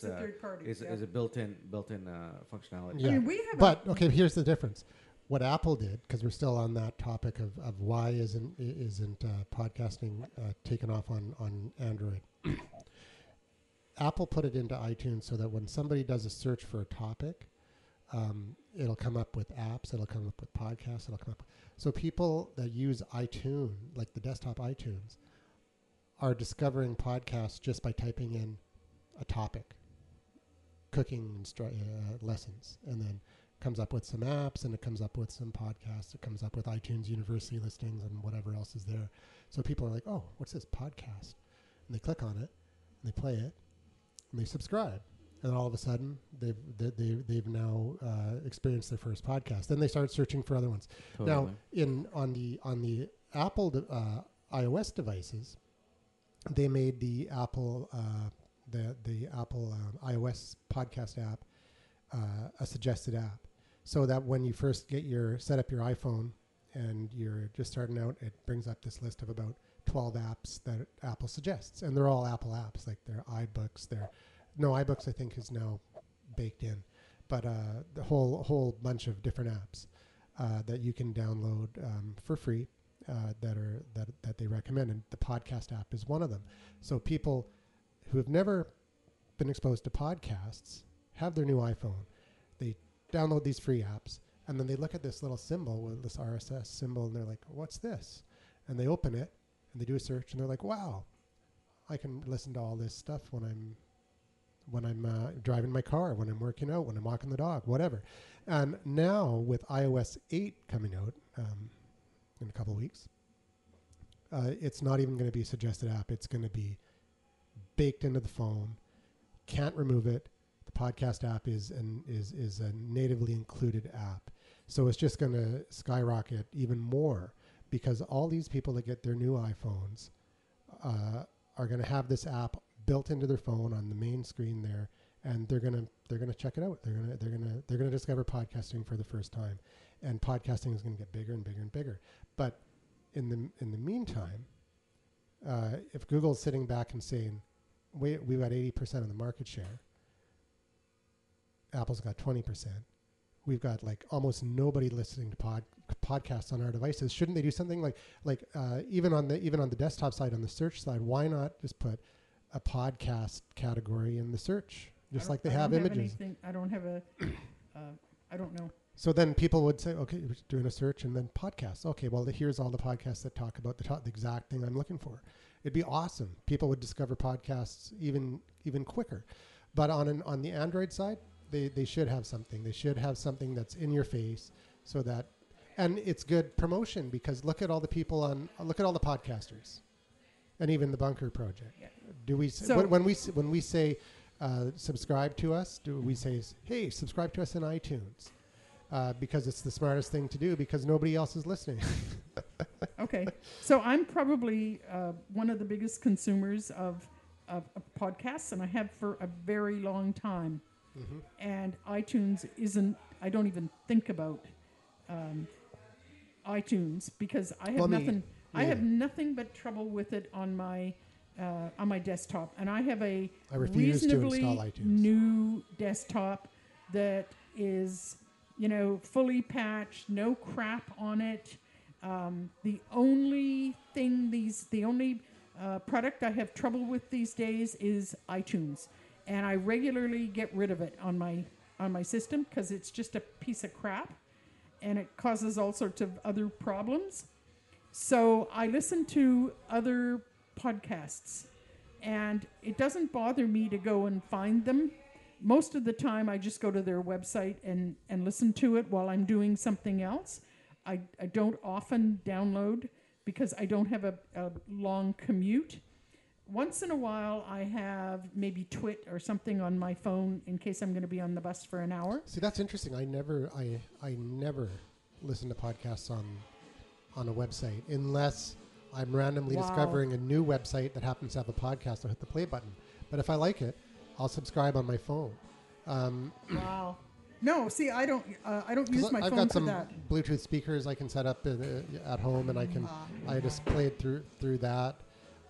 is a built-in functionality. Yeah. Here's the difference. What Apple did, because we're still on that topic of why isn't podcasting taken off on Android. Apple put it into iTunes so that when somebody does a search for a topic. It'll come up with apps. It'll come up with podcasts. So people that use iTunes, like the desktop iTunes, are discovering podcasts just by typing in a topic, cooking lessons, and then comes up with some apps, and it comes up with some podcasts. It comes up with iTunes university listings and whatever else is there. So people are like, oh, what's this podcast? And they click on it, and they play it, and they subscribe. And all of a sudden, they've now experienced their first podcast. Then they start searching for other ones. Totally. Now, on the Apple iOS devices, they made the Apple iOS podcast app a suggested app, so that when you first set up your iPhone and you're just starting out, it brings up this list of about 12 apps that Apple suggests, and they're all Apple apps, like their iBooks, No, iBooks I think is now baked in, but the whole bunch of different apps that you can download for free that they recommend, and the podcast app is one of them. So people who have never been exposed to podcasts have their new iPhone, they download these free apps, and then they look at this little symbol with this RSS symbol, and they're like, "What's this?" And they open it and they do a search, and they're like, "Wow, I can listen to all this stuff when I'm driving my car, when I'm working out, when I'm walking the dog, whatever." And now with iOS 8 coming out in a couple of weeks, it's not even going to be a suggested app. It's going to be baked into the phone. Can't remove it. The podcast app is a natively included app. So it's just going to skyrocket even more, because all these people that get their new iPhones are going to have this app built into their phone on the main screen there, and they're gonna check it out. They're gonna discover podcasting for the first time, and podcasting is gonna get bigger and bigger and bigger. But in the meantime, if Google's sitting back and saying, "Wait, we've got 80% of the market share. Apple's got 20%. We've got like almost nobody listening to podcasts on our devices. Shouldn't they do something like even on the desktop side, on the search side? Why not just put a podcast category in the search, just like they have images?" I don't have I don't know. So then people would say, okay, we're doing a search and then podcasts. Okay, well, here's all the podcasts that talk about the exact thing I'm looking for. It'd be awesome. People would discover podcasts even quicker. But on the Android side, they should have something. They should have something that's in your face, so that, and it's good promotion, because look at all the podcasters. And even the Bunker Project. Yeah. Do we when we say subscribe to us? Do we say, "Hey, subscribe to us in iTunes," because it's the smartest thing to do, because nobody else is listening. Okay. So I'm probably one of the biggest consumers of podcasts, and I have for a very long time. Mm-hmm. And iTunes isn't, I don't even think about iTunes because I have I have nothing but trouble with it on my desktop. And I have a reasonably new desktop that is, you know, fully patched, no crap on it. The only product I have trouble with these days is iTunes, and I regularly get rid of it on my system because it's just a piece of crap, and it causes all sorts of other problems. So I listen to other podcasts, and it doesn't bother me to go and find them. Most of the time, I just go to their website and listen to it while I'm doing something else. I don't often download because I don't have a long commute. Once in a while, I have maybe Twit or something on my phone in case I'm going to be on the bus for an hour. See, that's interesting. I never listen to podcasts on a website unless I'm randomly discovering a new website that happens to have a podcast. I'll hit the play button. But if I like it, I'll subscribe on my phone. Wow. No, see, I don't use my phone for that. I've got some Bluetooth speakers I can set up at home, and I can I just play it through that.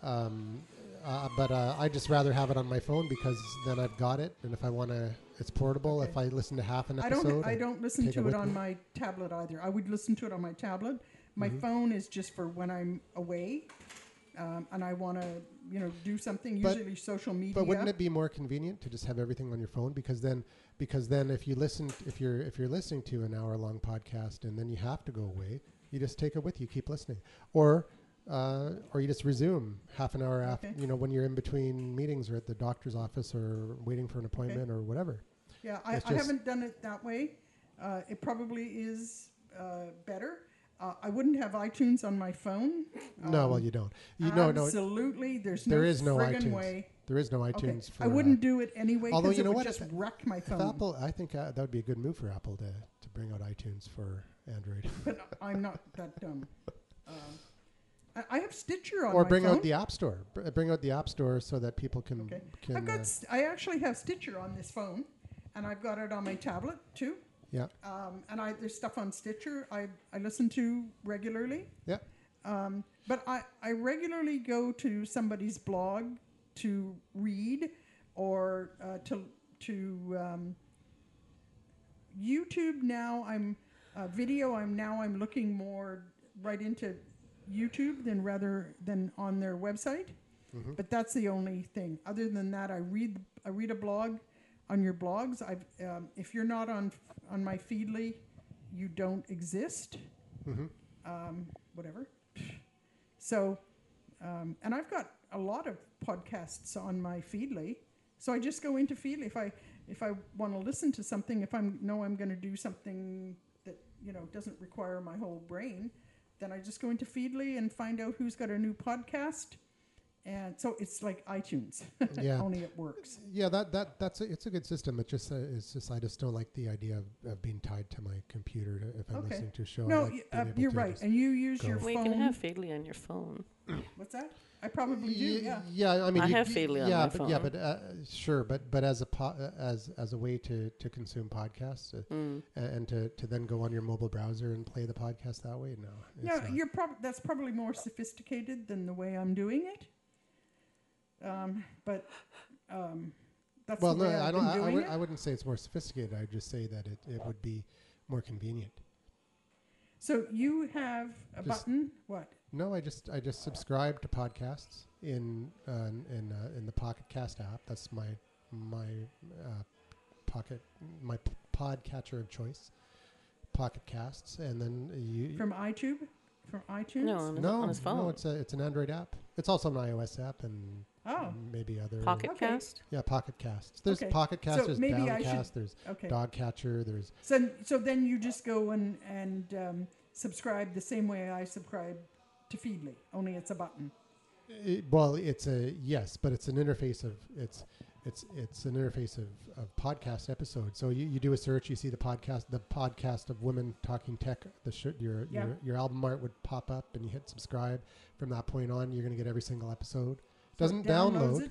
But I just rather have it on my phone because then I've got it, and if I want to, it's portable. Okay. If I listen to half an episode, I don't listen to it on my tablet either. I would listen to it on my tablet. My phone is just for when I'm away, and I want to, you know, do something. Usually social media. But wouldn't it be more convenient to just have everything on your phone? Because then if you're listening to an hour-long podcast and then you have to go away, you just take it with you, keep listening, or you just resume half an hour after, you know, when you're in between meetings or at the doctor's office or waiting for an appointment or whatever. Yeah, I haven't done it that way. It probably is better. I wouldn't have iTunes on my phone. You don't. Absolutely. There is no iTunes. Okay. I wouldn't do it anyway because it would just wreck my phone. Apple, I think that would be a good move for Apple to bring out iTunes for Android. But I'm not that dumb. I have Stitcher on my phone. Or bring out the App Store. Bring out the App Store so that people can... Okay. I actually have Stitcher on this phone, and I've got it on my tablet too. Yeah. And there's stuff on Stitcher I listen to regularly. Yeah. But I regularly go to somebody's blog to read or to YouTube now. I'm looking more right into YouTube rather than on their website. Mm-hmm. But that's the only thing. Other than that, I read a blog. On your blogs, if you're not on my Feedly, you don't exist. Mm-hmm. Whatever. So, and I've got a lot of podcasts on my Feedly, so I just go into Feedly if I want to listen to something. If I'm going to do something that, you know, doesn't require my whole brain, then I just go into Feedly and find out who's got a new podcast. And so it's like iTunes, only it works. Yeah, it's a good system. I just don't like the idea of being tied to my computer if I'm listening to a show. No, you're right. And you use your phone. You can have Feedly on your phone. What's that? I probably do. Yeah. Yeah, I mean, I have Feedly on my phone. Yeah, but sure, but as a way to consume podcasts and to then go on your mobile browser and play the podcast that way. No. Yeah, that's probably more sophisticated than the way I'm doing it. That's well, the way no, I've I don't. Been doing I wouldn't say it's more sophisticated. I'd just say that it would be more convenient. So you have a button. What? No, I just subscribe to podcasts in the Pocket Cast app. That's my podcatcher of choice. Pocket Casts, and then you from iTunes. From iTunes? No, on his phone. No, it's an Android app. It's also an iOS app and maybe other... Pocket Cast? Yeah, Pocket Casts. There's Pocket Cast, there's Downcast, there's Dogcatcher, there's... So then you just go and subscribe the same way I subscribe to Feedly, only it's a button. Yes, but it's an interface of... It's an interface of podcast episodes. So you do a search, you see the podcast of Women Talking Tech. Your album art would pop up, and you hit subscribe. From that point on, you're going to get every single episode. Doesn't download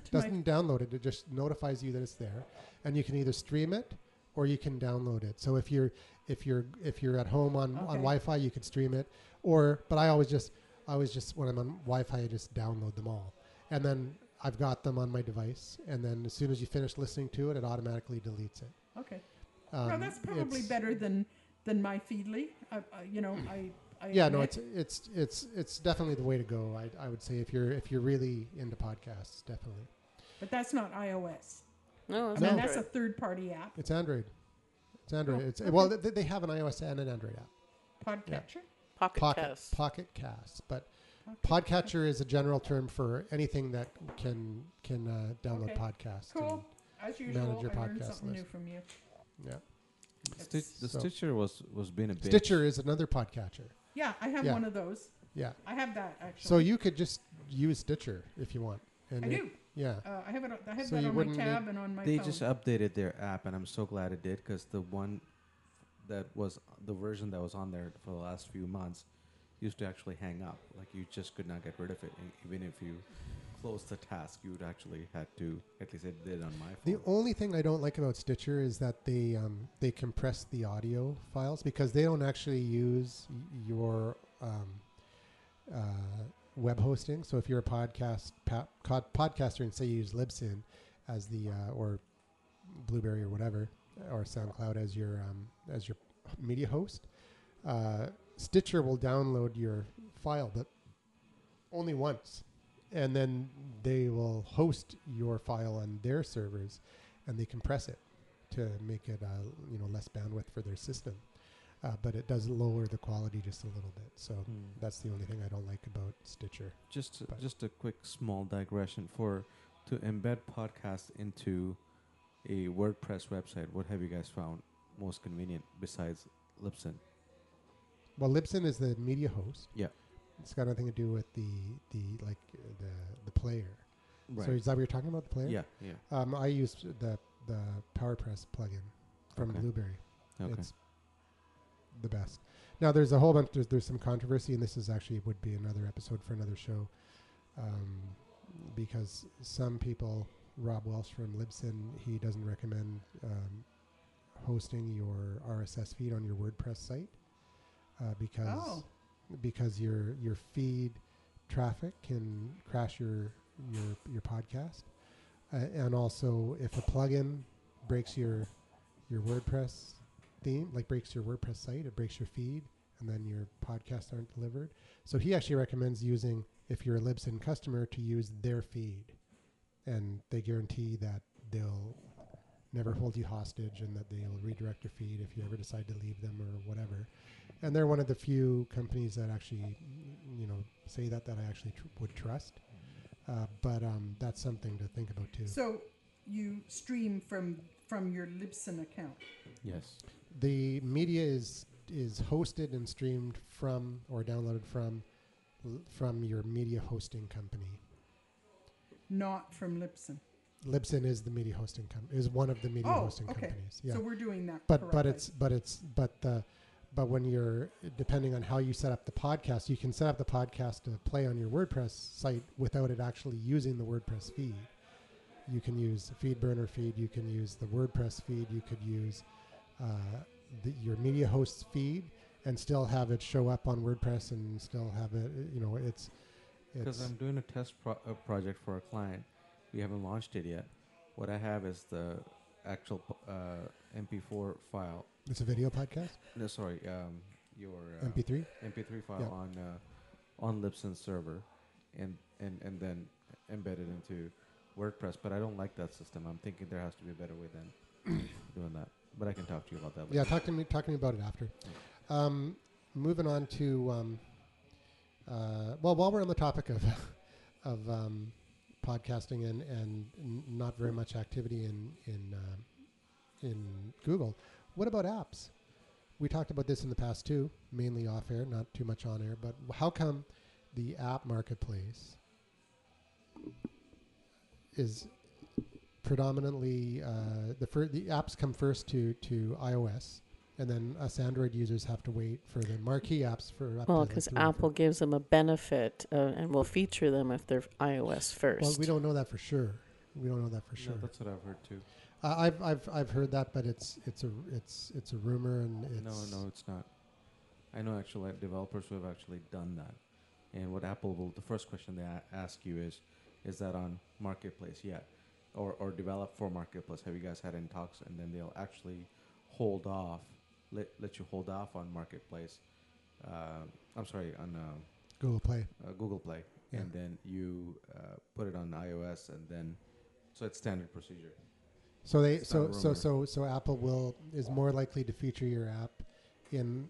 it. It just notifies you that it's there, and you can either stream it or you can download it. So if you're at home on Wi-Fi, you can stream it. But I always just when I'm on Wi-Fi, I just download them all, and then I've got them on my device, and then as soon as you finish listening to it, it automatically deletes it. Okay. Well, that's probably better than my Feedly. It's definitely the way to go. I would say if you're really into podcasts, definitely. But that's not iOS. No, it's Android. That's a third-party app. It's Android. Well, they have an iOS and an Android app. Podcatcher? Yeah. Pocket Casts, but. Podcatcher is a general term for anything that can download podcasts. Cool. As usual, manage your podcast something list. New from you. Yeah. Stitcher was being a bitch. Stitcher is another podcatcher. Yeah, I have one of those. Yeah. I have that actually. So you could just use Stitcher if you want. And I do. Yeah. I have it. I have that on my tab and on my phone. They just updated their app, and I'm so glad it did, because the one that was the version that was on there for the last few months used to actually hang up. Like, you just could not get rid of it. And even if you closed the task, you'd actually had to, at least it did on my phone. The only thing I don't like about Stitcher is that they compress the audio files, because they don't actually use your web hosting. So if you're a podcaster and say you use Libsyn as the, or Blueberry or whatever, or SoundCloud as your media host, Stitcher will download your file, but only once, and then they will host your file on their servers, and they compress it to make it less bandwidth for their system, but it does lower the quality just a little bit. So that's the only thing I don't like about Stitcher. Just a quick small digression to embed podcasts into a WordPress website. What have you guys found most convenient besides Libsyn? Well, Libsyn is the media host. Yeah, it's got nothing to do with the player. Right. So is that what you're talking about, the player? Yeah. I used the PowerPress plugin from Blueberry. Okay. It's the best. Now there's a whole bunch. There's some controversy, and this is actually would be another episode for another show, because some people, Rob Welsh from Libsyn, he doesn't recommend hosting your RSS feed on your WordPress site. Because your feed traffic can crash your podcast, and also if a plugin breaks your WordPress theme, like breaks your WordPress site, it breaks your feed, and then your podcasts aren't delivered. So he actually recommends using, if you're a Libsyn customer, to use their feed, and they guarantee that they'll never hold you hostage and that they'll redirect your feed if you ever decide to leave them or whatever. And they're one of the few companies that actually, say that I actually would trust. But that's something to think about too. So you stream from your Libsyn account? Yes. The media is hosted and streamed from or downloaded from your media hosting company. Not from Libsyn. Libsyn is the media hosting is one of the media hosting companies. Yeah. So we're doing that. But when you're, depending on how you set up the podcast, you can set up the podcast to play on your WordPress site without it actually using the WordPress feed. You can use the FeedBurner feed. You can use the WordPress feed. You could use your media host's feed and still have it show up on WordPress and still have it. It's because I'm doing a test project for a client. We haven't launched it yet. What I have is the actual MP4 file. It's a video podcast? No, sorry. Your MP3 file on Libsyn's server, and then embedded into WordPress. But I don't like that system. I'm thinking there has to be a better way than doing that. But I can talk to you about that later. Yeah, talk to me about it after. Moving on to while we're on the topic of podcasting and not very much activity in Google. What about apps? We talked about this in the past too, mainly off air, not too much on air, but how come the app marketplace is predominantly the apps come first to iOS, and then us Android users have to wait for the marquee apps for. Well, because Apple gives them a benefit, and will feature them if they're iOS first. Well, we don't know that for sure. No, that's what I've heard too. I've heard that, but it's a rumor, and it's no, it's not. I know actual developers who have actually done that, and what Apple will. The first question they ask you is that on Marketplace yet, or develop for Marketplace? Have you guys had any talks? And then they'll actually hold off, let you hold off on Marketplace. On Google Play. Google Play, yeah. And then you put it on iOS, and then so it's standard procedure. So they so Apple is more likely to feature your app in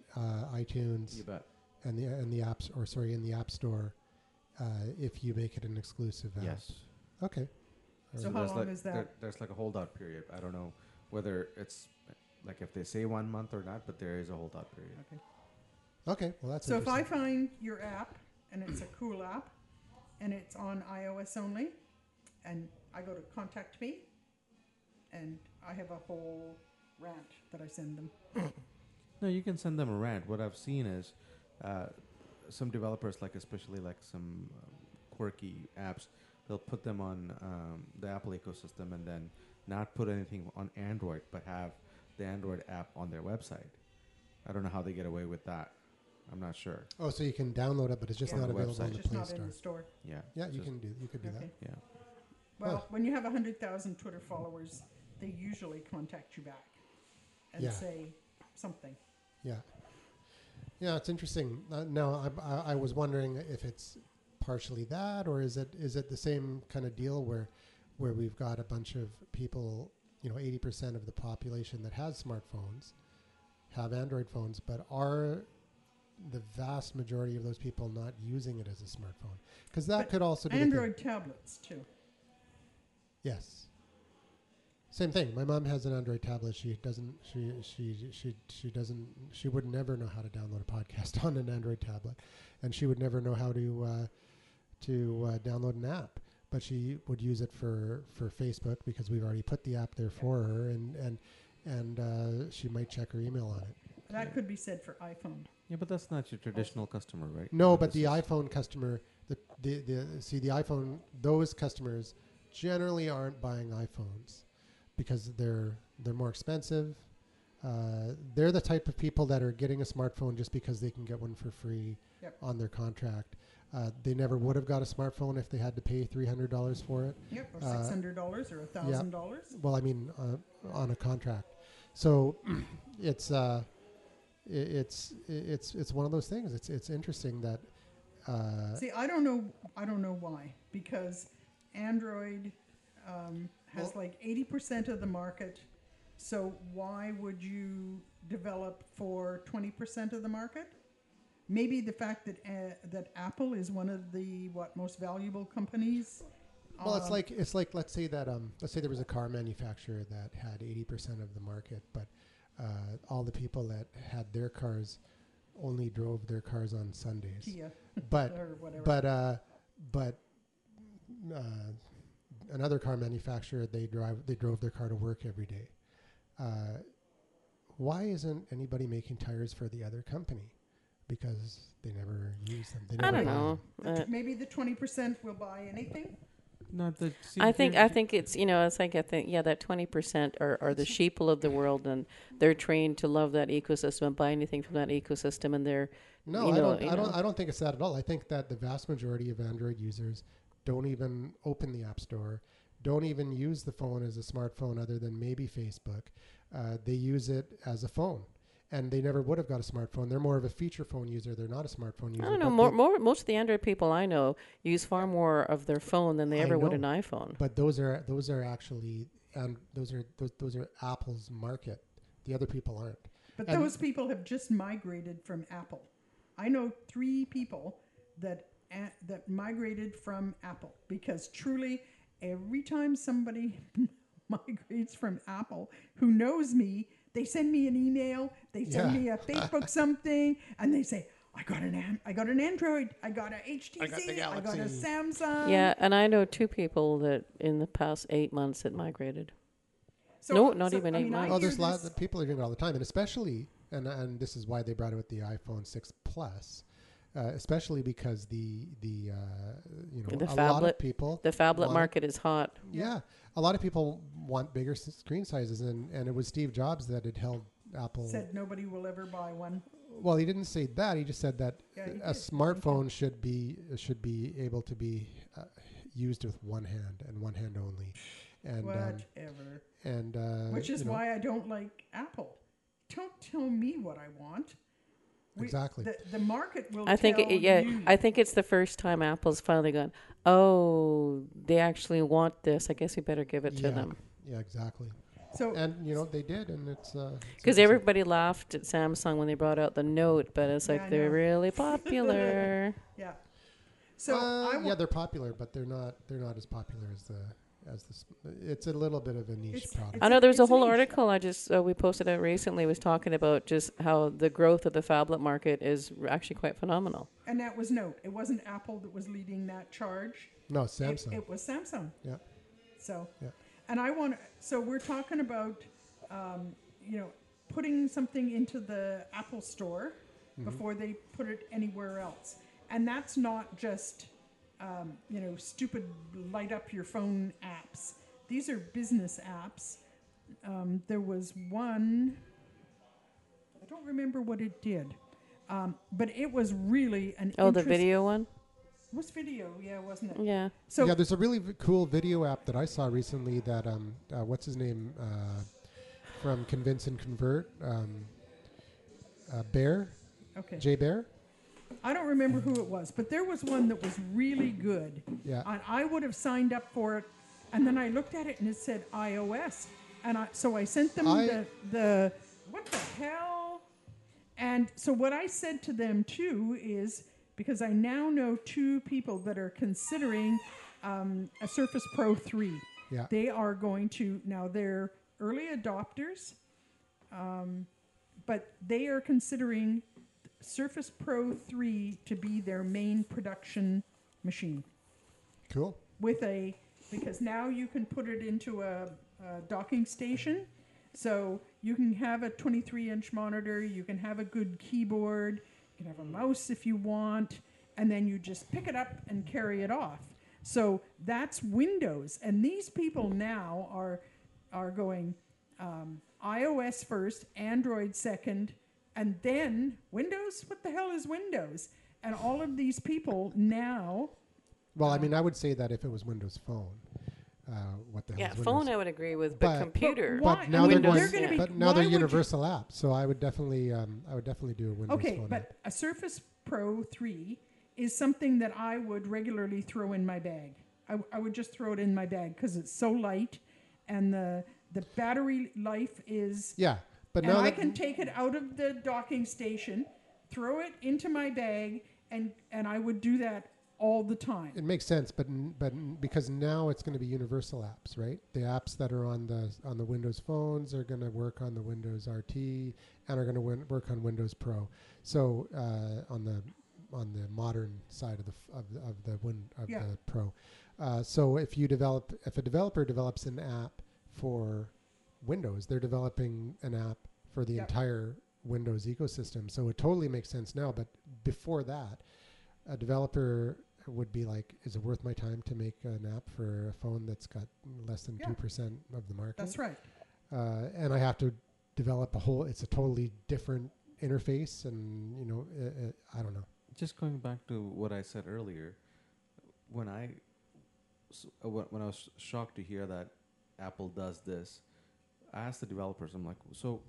iTunes and the App Store if you make it an exclusive app. Yes. Okay. So how long is that? There's like a holdout period. I don't know whether it's like if they say 1 month or not, but there is a holdout period. Okay. Well, that's so. If I find your app and it's a cool app and it's on iOS only, and I go to contact me, and I have a whole rant that I send them. No, you can send them a rant. What I've seen is some developers, especially some quirky apps, they'll put them on the Apple ecosystem and then not put anything on Android, but have the Android app on their website. I don't know how they get away with that. I'm not sure. Oh, so you can download it, but it's just not available on the Play Store. In the store. Yeah. Yeah, you can do. You could do that. Yeah. Well, when you have 100,000 Twitter followers, they usually contact you back and say something. Yeah. Yeah, it's interesting. I was wondering if it's partially that, or is it the same kind of deal where we've got a bunch of people, 80% of the population that has smartphones have Android phones, but are the vast majority of those people not using it as a smartphone? Because that could also be Android tablets too. Yes. Same thing. My mom has an Android tablet. She would never know how to download a podcast on an Android tablet, and she would never know how to download an app. But she would use it for Facebook because we've already put the app there for her, and she might check her email on it. That could be said for iPhone. Yeah, but that's not your traditional customer, right? No, but the iPhone customer, the iPhone, those customers generally aren't buying iPhones because they're more expensive. They're the type of people that are getting a smartphone just because they can get one for free on their contract. They never would have got a smartphone if they had to pay $300 for it. Yep, or $600 or $1,000. Well, on a contract. So it's one of those things. It's interesting that. See, I don't know why, because Android has 80% of the market, so why would you develop for 20% of the market? Maybe the fact that Apple is one of the most valuable companies. Well, it's like let's say there was a car manufacturer that had 80% of the market, but all the people that had their cars only drove their cars on Sundays. Kia, or whatever. But another car manufacturer, they drove their car to work every day. Why isn't anybody making tires for the other company? Because they never use them. I don't know. Maybe the 20% will buy anything. Not the. I think it's that 20% are the sheeple of the world, and they're trained to love that ecosystem and buy anything from that ecosystem, and they're. No, I don't think it's that at all. I think that the vast majority of Android users don't even open the App Store, don't even use the phone as a smartphone other than maybe Facebook. They use it as a phone, and they never would have got a smartphone. They're more of a feature phone user. They're not a smartphone user. I don't know. Most of the Android people I know use far more of their phone than they ever would an iPhone. But those are Apple's market. The other people aren't. But those people have just migrated from Apple. I know 3 people that migrated from Apple, because truly every time somebody migrates from Apple who knows me, they send me an email, they send me a Facebook something, and they say, I got an Android. I got a HTC. I got a Samsung. Yeah, and I know two people that in the past 8 months that migrated. So, no, not so, even I 8 months. Oh, there's lots of people doing it all the time, and especially, and this is why they brought it with the iPhone 6 Plus, especially because the a lot of people market is hot. Yeah, a lot of people want bigger screen sizes, and it was Steve Jobs that had held Apple. Said nobody will ever buy one. Well, he didn't say that. He just said that a smartphone should be able to be used with one hand and one hand only. And, whatever. Which is why I don't like Apple. Don't tell me what I want. Exactly. The market will. I think I think it's the first time Apple's finally gone, oh, they actually want this. I guess we better give it to them. Yeah. Exactly. So, they did, and it's... Because everybody laughed at Samsung when they brought out the Note, but it's they're really popular. Yeah. So they're popular, but they're not as popular as this. It's a little bit of a niche product. I know there's a whole article we posted it recently, was talking about just how the growth of the phablet market is actually quite phenomenal. And that was Note. It wasn't Apple that was leading that charge. No, Samsung. It was Samsung. Yeah. So... Yeah. And so we're talking about, putting something into the Apple Store before they put it anywhere else. And that's not just, stupid light up your phone apps. These are business apps. There was one, I don't remember what it did, but it was really an interesting... Oh, the video one? It was video, wasn't it? Yeah. So there's a really cool video app that I saw recently that what's his name from Convince and Convert, Bear, okay, Jay Bear. I don't remember who it was, but there was one that was really good. Yeah. And I would have signed up for it, and then I looked at it and it said iOS, and so I sent them the what the hell, and so what I said to them too is. Because I now know two people that are considering a Surface Pro 3. Yeah. They are going to, now they're early adopters, but they are considering Surface Pro 3 to be their main production machine. Cool. Because now you can put it into a docking station, so you can have a 23-inch monitor, you can have a good keyboard, you can have a mouse if you want, and then you just pick it up and carry it off. So that's Windows. And these people now are going iOS first, Android second, and then Windows? What the hell is Windows? And all of these people now... Well, I would say that if it was Windows Phone. What the hell is Windows? Phone I would agree with, but computer. But now they're universal apps, so I would definitely do a Windows Phone. Okay, but app. A Surface Pro 3 is something that I would regularly throw in my bag. I would just throw it in my bag because it's so light, and the battery life is But now I can take it out of the docking station, throw it into my bag, and I would do that all the time. It makes sense, but because now it's going to be universal apps, right? The apps that are on the Windows phones are going to work on the Windows RT and are going to work on Windows Pro. So on the modern side of the Pro. So if a developer develops an app for Windows, they're developing an app for the entire Windows ecosystem. So it totally makes sense now. But before that, a developer would be like, is it worth my time to make an app for a phone that's got less than 2% of the market? That's right. And I have to develop it's a totally different interface, and, I don't know. Just going back to what I said earlier, when I was shocked to hear that Apple does this, I asked the developers, I'm like, so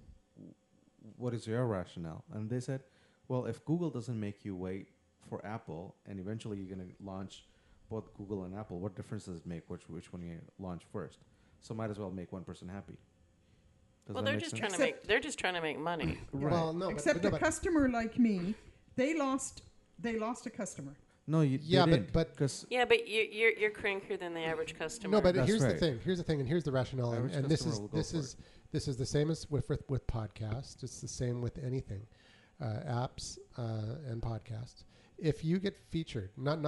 what is your rationale? And they said, well, if Google doesn't make you wait for Apple, and eventually you're going to launch both Google and Apple, what difference does it make which one you launch first? So might as well make one person happy. They're just trying to make money. Right. Well, no, but customer like me, they lost a customer. No, but you're crankier than the average customer. No, but here's the thing, and here's the rationale, and this is the same as with podcasts. It's the same with anything. apps and podcasts, if you get featured, I'm not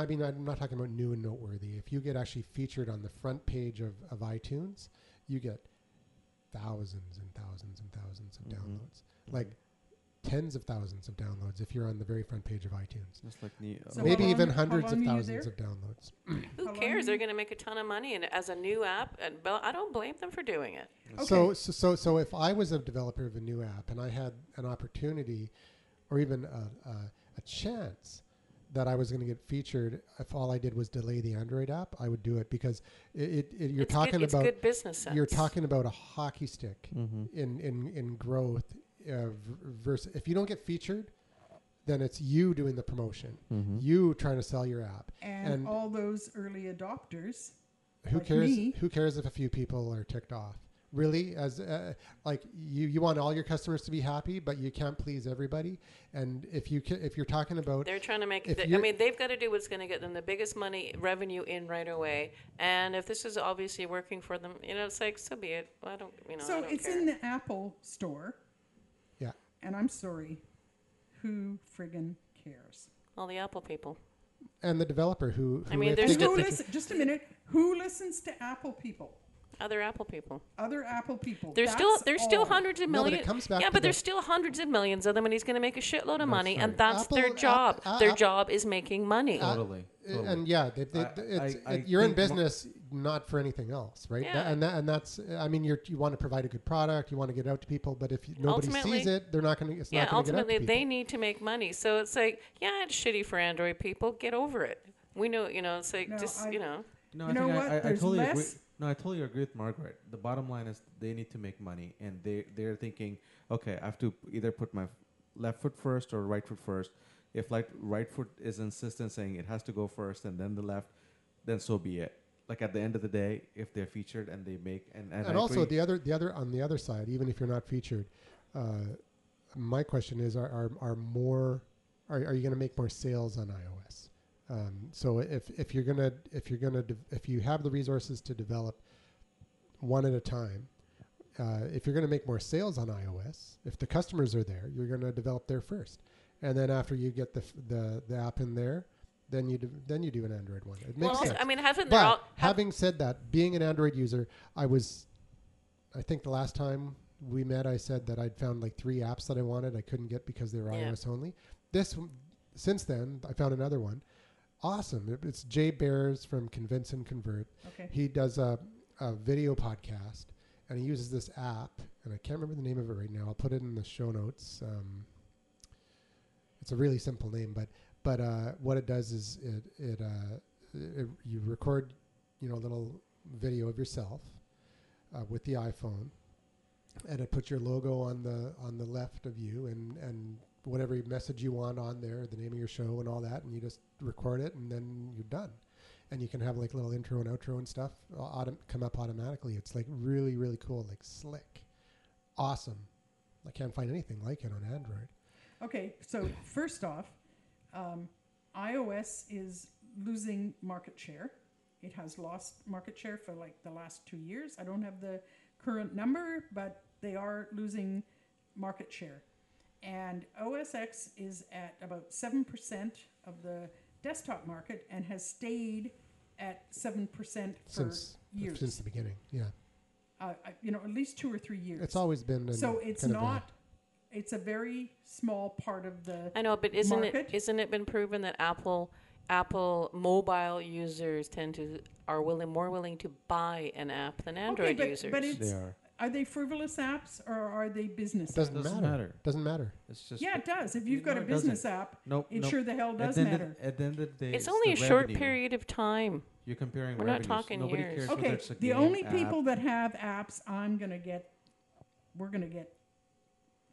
talking about new and noteworthy, if you get actually featured on the front page of iTunes, you get thousands and thousands and thousands of downloads. Like tens of thousands of downloads if you're on the very front page of iTunes. That's like so maybe even hundreds of thousands of downloads. Who cares? They're going to make a ton of money and as a new app, and I don't blame them for doing it. Okay. So if I was a developer of a new app and I had an opportunity or even a chance that I was going to get featured, if all I did was delay the Android app, I would do it because it's good business sense. You're talking about a hockey stick in growth. Versus if you don't get featured, then it's you doing the promotion, you trying to sell your app, and all those early adopters. Who like cares? Me. Who cares if a few people are ticked off? Really, as like you want all your customers to be happy, but you can't please everybody. And if you're talking about, they're trying to make. They've got to do what's going to get them the biggest revenue in right away. And if this is obviously working for them, it's like so be it. Well, I don't, So I don't it's care. In the Apple Store. And I'm sorry, who friggin' cares? All the Apple people. And the developer just a minute. Who listens to Apple people? Other Apple people. There's still hundreds of millions. But there's still hundreds of millions of them, and he's going to make a shitload of money, and that's Apple, their job. Their job is making money. Totally. And yeah, you're in business not for anything else, right? Yeah. That's you want to provide a good product, you want to get it out to people, but if nobody sees it, they're not going to. Yeah, ultimately they need to make money, so it's like it's shitty for Android people. Get over it. We know, it's like No, you know what? I totally agree with Margaret. The bottom line is they need to make money, and they're thinking, okay, I have to either put my left foot first or right foot first. If like right foot is insistent saying it has to go first and then the left, then so be it. Like at the end of the day, if they're featured and they make and also the other on the other side, even if you're not featured, my question is: are you going to make more sales on iOS? So if you have the resources to develop one at a time, if you're going to make more sales on iOS, if the customers are there, you're going to develop there first. And then after you get the app in there, then you do an Android one. It makes sense. Having said that, being an Android user, I think the last time we met, I said that I'd found like 3 apps that I wanted I couldn't get because they were iOS only. Since then, I found another one. Awesome! It's Jay Bears from Convince and Convert. Okay. He does a video podcast and he uses this app, and I can't remember the name of it right now. I'll put it in the show notes. It's a really simple name, but what it does is it you record a little video of yourself with the iPhone, and it puts your logo on the left of you and whatever message you want on there, the name of your show and all that, and you just record it and then you're done, and you can have like little intro and outro and stuff come up automatically. It's like really really cool, like slick, awesome. I can't find anything like it on Android. Okay, so first off, iOS is losing market share. It has lost market share for like the last 2 years. I don't have the current number, but they are losing market share. And OS X is at about 7% of the desktop market and has stayed at 7% for years. Since the beginning, yeah. At least 2 or 3 years. It's always been. So it's not. It's a very small part of the. I know, but isn't it been proven that Apple mobile users are more willing to buy an app than Android users? But they are. Are they frivolous apps or are they business apps? It doesn't matter. Doesn't matter. It's just it does. If you've got a business app, it sure the hell does matter. At the end of the day, it's only a short period of time. You're comparing revenue. We're not talking years. Okay, the only people that have apps, we're going to get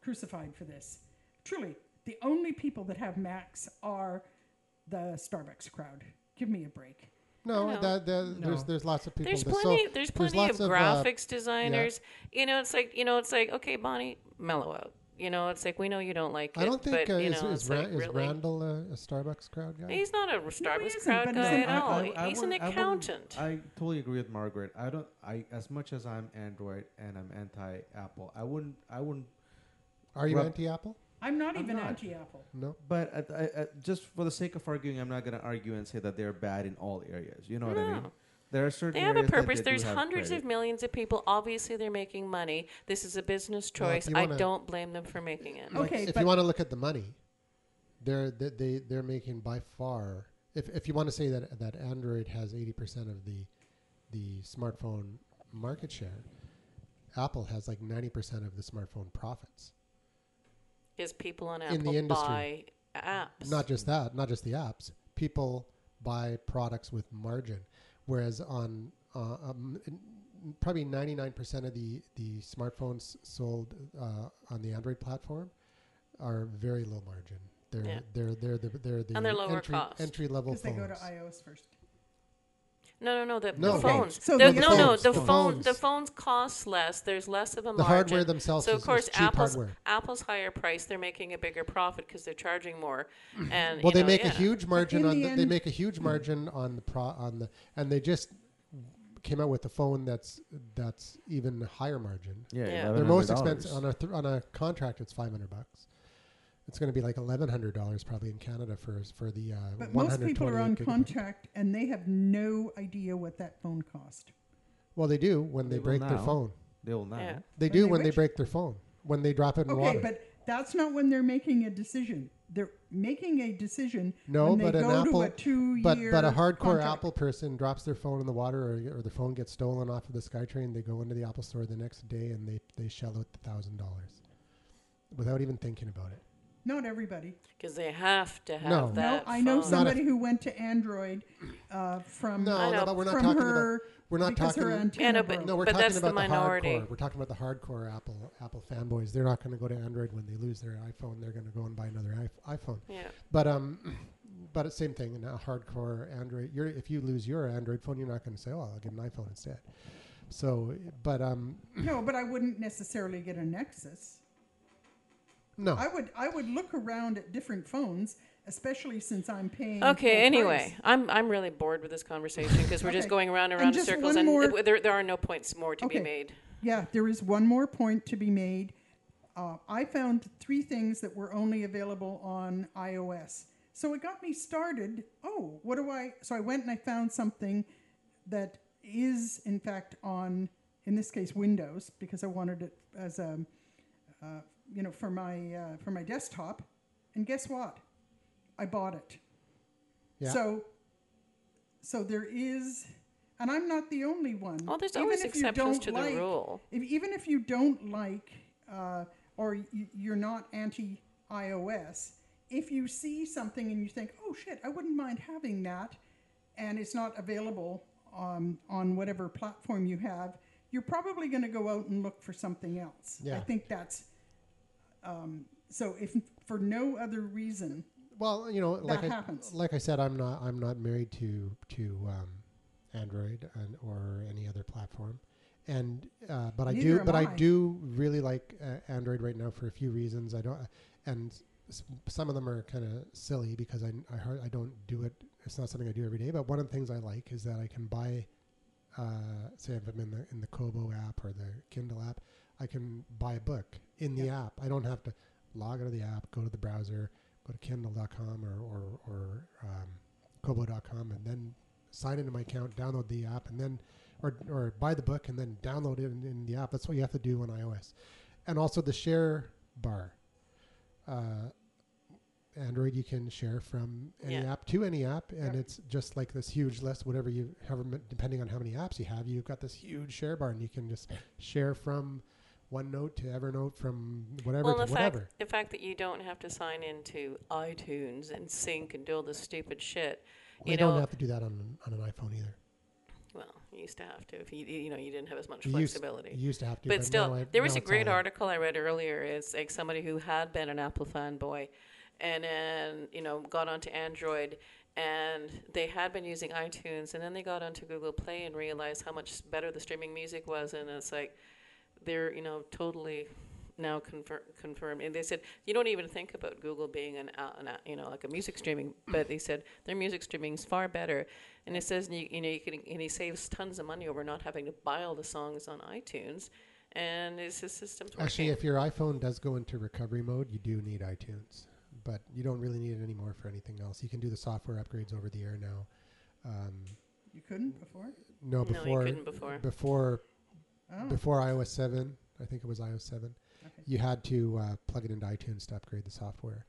crucified for this. Truly, the only people that have Macs are the Starbucks crowd. Give me a break. No. There's lots of people. There's plenty of graphics designers. Yeah. It's like okay, Bonnie, mellow out. It's like we know you don't like it. I don't think is Randall a Starbucks crowd guy? He's not a Starbucks crowd guy at all. He's an accountant. I totally agree with Margaret. As much as I'm Android and I'm anti Apple, I wouldn't. Are you anti Apple? I'm not anti-Apple. No, but I, just for the sake of arguing, I'm not going to argue and say that they're bad in all areas. You know what I mean? There are certain. They have a purpose. There's hundreds of millions of people. Obviously, they're making money. This is a business choice. I don't blame them for making it. Like, okay, if you want to look at the money, they're making by far. If you want to say that Android has 80% of the smartphone market share, Apple has like 90% of the smartphone profits. Because people on Apple buy apps. Not just that, not just the apps. People buy products with margin. Whereas on probably 99% of the smartphones sold on the Android platform are very low margin. They're lower cost. Entry level phones. Because they go to iOS first. No, the phones. So the phones cost less. There's less of a margin. The hardware themselves. So of course, Apple's higher price. They're making a bigger profit because they're charging more. And well, they make a huge margin on. They make a huge margin on the and they just came out with a phone that's even higher margin. Yeah. Their most expensive on a contract. It's $500. It's going to be like $1,100 probably in Canada for the 128 But most people are on contract and they have no idea what that phone cost. Well, they do when they break their phone. They will now. Yeah. They do when they break their phone, when they drop it in water. Okay, but that's not when they're making a decision. They're making a decision when they go to a 2-year contract. But a hardcore Apple person drops their phone in the water or the phone gets stolen off of the SkyTrain. They go into the Apple store the next day and they shell out the $1,000 without even thinking about it. Not everybody. Because they have to have that phone. I know somebody who went to Android from her because her antenna broke. No, we're talking about the hardcore. We're talking about the hardcore Apple fanboys. They're not going to go to Android when they lose their iPhone. They're going to go and buy another iPhone. Yeah. But it's the same thing. In a hardcore Android, if you lose your Android phone, you're not going to say, "Oh, I'll get an iPhone instead." So, but no, but I wouldn't necessarily get a Nexus. No, I would look around at different phones, especially since I'm paying. Okay, anyway, price. I'm really bored with this conversation because we're just going around and around in circles, and there are no points more to be made. Yeah, there is one more point to be made. I found 3 things that were only available on iOS, so it got me started. Oh, what do I? So I went and I found something that is in fact on, in this case, Windows, because I wanted it as a. For my desktop, and guess what? I bought it. Yeah. So there is, and I'm not the only one. Oh, there's always exceptions to the rule. Even if you don't like, or you're not anti-iOS, if you see something and you think, "Oh shit, I wouldn't mind having that," and it's not available on whatever platform you have, you're probably going to go out and look for something else. Yeah. I think that's. So if for no other reason, well, like I said, I'm not married to Android or any other platform, and I do really like Android right now for a few reasons. I don't, and some of them are kind of silly because I don't do it. It's not something I do every day. But one of the things I like is that I can buy, say if I'm in the Kobo app or the Kindle app, I can buy a book in the app. I don't have to log out of the app, go to the browser, go to Kindle.com or Kobo.com, and then sign into my account, download the app, and then or buy the book and then download it in the app. That's what you have to do on iOS. And also the share bar. Android, you can share from any app to any app, and it's just like this huge list. Whatever you have, depending on how many apps you have, you've got this huge share bar, and you can just share from OneNote to Evernote, from whatever to whatever. Well, the fact that you don't have to sign into iTunes and sync and do all this stupid shit. Well, you don't have to do that on an iPhone either. Well, you used to have to. If you didn't have as much flexibility. You used to have to. But still, there was a great article I read earlier. It's like somebody who had been an Apple fanboy and then, got onto Android, and they had been using iTunes, and then they got onto Google Play and realized how much better the streaming music was, and it's like, they're totally now confirmed. And they said you don't even think about Google being like a music streaming, but they said their music streaming is far better. And it says you can, and he saves tons of money over not having to buy all the songs on iTunes. and is his system working? Actually, if your iPhone does go into recovery mode, you do need iTunes, but you don't really need it anymore for anything else. You can do the software upgrades over the air now. You couldn't before? No, you couldn't before. Before iOS 7, I think it was iOS 7, okay. You had to plug it into iTunes to upgrade the software.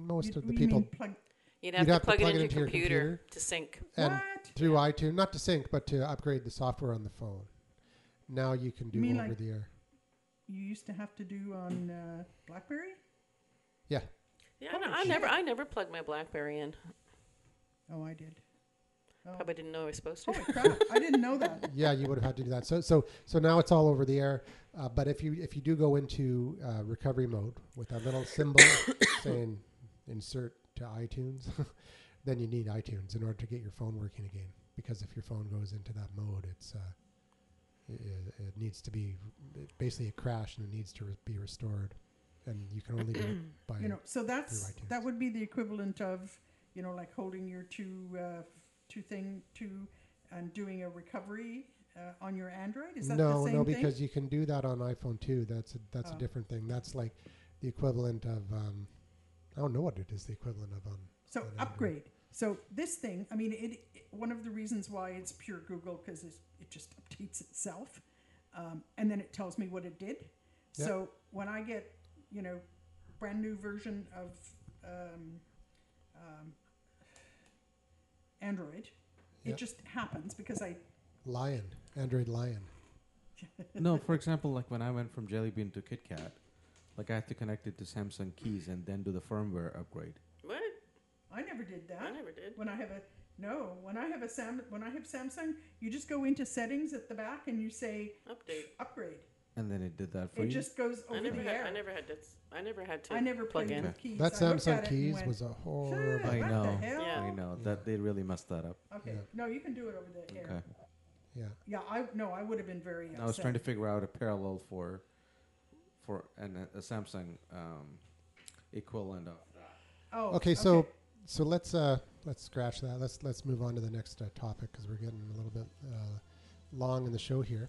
You'd have to plug it into your computer to sync. And through iTunes, not to sync, but to upgrade the software on the phone. Now you can do over the air. You used to have to do on BlackBerry? Yeah. Yeah, I never plugged my BlackBerry in. Oh, I did. Oh. Probably didn't know I was supposed to. Oh, crap. I didn't know that. Yeah, you would have had to do that. So now it's all over the air. But if you do go into recovery mode with that little symbol saying insert to iTunes, then you need iTunes in order to get your phone working again. Because if your phone goes into that mode, it needs to be basically a crash, and it needs to be restored. And you can only do it by that would be the equivalent of like holding your two and doing a recovery on your Android. Is that the same thing? No, because you can do that on iPhone 2. That's a different thing. That's like the equivalent of I don't know what it is the equivalent of on. So on upgrade. Android. So this thing, I mean, it one of the reasons why it's pure Google, because it just updates itself, and then it tells me what it did. Yep. So when I get brand new version of Android, yep. It just happens because Android Lion. No, for example, like when I went from Jelly Bean to Kit Kat, like I had to connect it to Samsung keys and then do the firmware upgrade. What? I never did that. When I have Samsung, you just go into settings at the back and you say upgrade. And then it did that for you. It just goes over the air. I never plug in with keys. That Samsung keys was a horrible. I know. I know that they really messed that up. Okay. Yeah. No, you can do it over the air. Okay. Yeah. Yeah. I would have been very upset. I was trying to figure out a parallel for a Samsung equivalent of that. Oh. Okay. So let's scratch that. Let's move on to the next topic because we're getting a little bit long in the show here.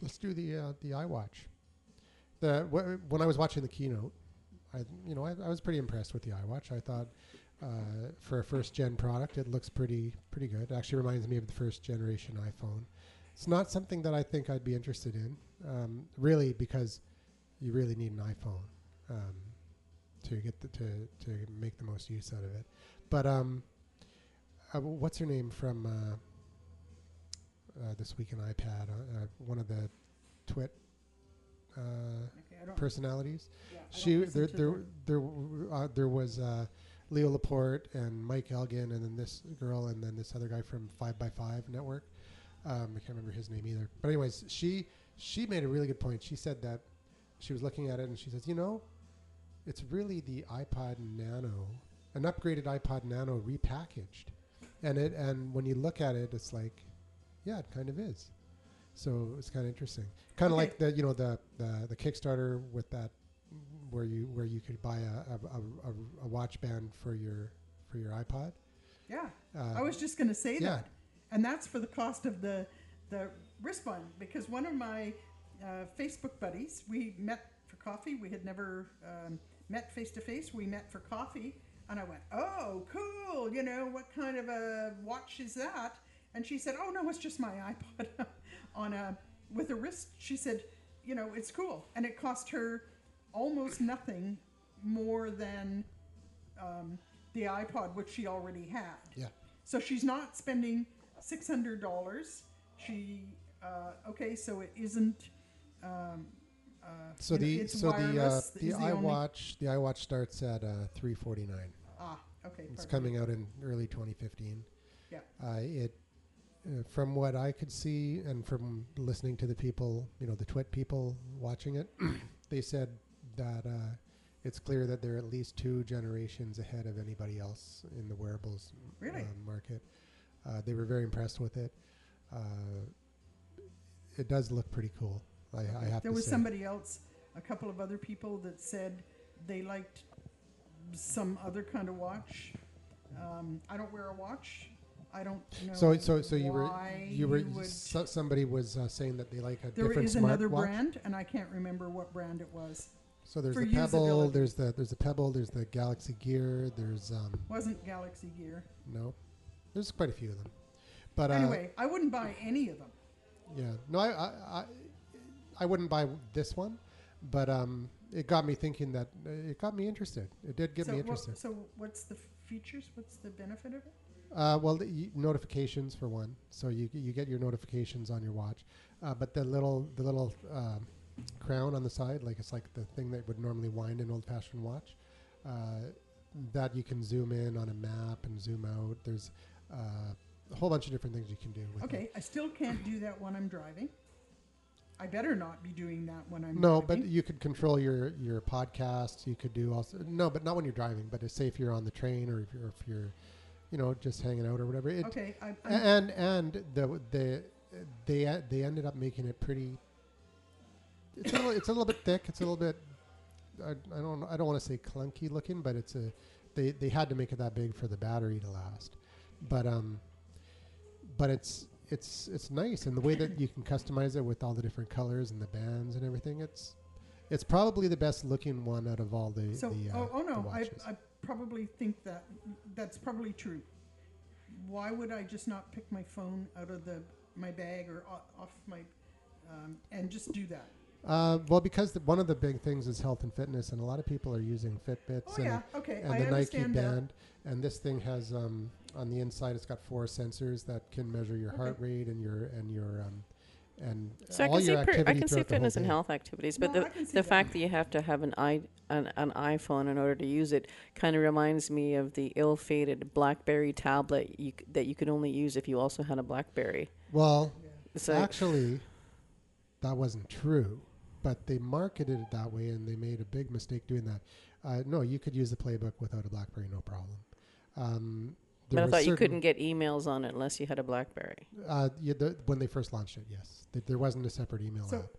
Let's do the iWatch. When I was watching the keynote, I was pretty impressed with the iWatch. I thought for a first gen product, it looks pretty good. It actually reminds me of the first generation iPhone. It's not something that I think I'd be interested in, really, because you really need an iPhone to get to make the most use out of it. But what's her name from? This Week in iPad, one of the Twit personalities. Yeah, there was Leo Laporte and Mike Elgin, and then this girl, and then this other guy from 5x5 Network. I can't remember his name either. But anyways, she made a really good point. She said that she was looking at it, and she says, it's really the iPod Nano, an upgraded iPod Nano repackaged. And when you look at it, it's like, yeah, it kind of is. So it's kind of interesting. Kind of like the Kickstarter with that, where you could buy a watch band for your iPod. Yeah, I was just going to say that, and that's for the cost of the wristband. Because one of my Facebook buddies, we met for coffee. We had never met face to face. We met for coffee, and I went, "Oh, cool! What kind of a watch is that?" And she said, "Oh no, it's just my iPod with a wrist." She said, "It's cool," and it cost her almost nothing more than the iPod, which she already had. Yeah. So she's not spending $600. She so it isn't. The iWatch starts at $349. Ah, okay. It's coming out in early 2015. Yeah. From what I could see and from listening to the people, the Twit people watching it, they said that it's clear that they're at least two generations ahead of anybody else in the wearables market. They were very impressed with it. It does look pretty cool. I have to say. There was somebody else, a couple of other people that said they liked some other kind of watch. I don't wear a watch. I don't know. So somebody was saying that they like a different smartwatch. There is another brand, and I can't remember what brand it was. So there's the Pebble, there's the Galaxy Gear, there's wasn't Galaxy Gear. No, there's quite a few of them. But anyway, I wouldn't buy any of them. Yeah, no, I wouldn't buy this one, but it got me thinking that it got me interested. It did get me interested. So what's the features? What's the benefit of it? Well, the notifications for one. So you get your notifications on your watch, but the little crown on the side, like it's like the thing that would normally wind an old-fashioned watch, that you can zoom in on a map and zoom out. There's a whole bunch of different things you can do with it. I still can't do that when I'm driving. I better not be doing that when I'm driving. No, but you could control your podcasts. You could do also... No, but not when you're driving, but say if you're on the train or if you're just hanging out or whatever. They ended up making it pretty... It's a little bit thick. It's a little bit... I don't want to say clunky looking, but it's a... They had to make it that big for the battery to last. But it's nice, and the way that you can customize it with all the different colors and the bands and everything. It's probably the best looking one out of all the. So I probably think that's probably true. Why would I just not pick my phone out of my bag or off my and just do that? Well, because one of the big things is health and fitness, and a lot of people are using Fitbits and the Nike band. And this thing has on the inside, it's got 4 sensors that can measure your heart rate and your and all your activity. So I can see fitness and health activities, but the fact that you have to have an iPhone in order to use it kind of reminds me of the ill-fated BlackBerry tablet that you could only use if you also had a BlackBerry. Well, so actually, that wasn't true. But they marketed it that way, and they made a big mistake doing that. No, you could use the Playbook without a BlackBerry, no problem. But I thought you couldn't get emails on it unless you had a BlackBerry. When they first launched it, yes. There wasn't a separate email app.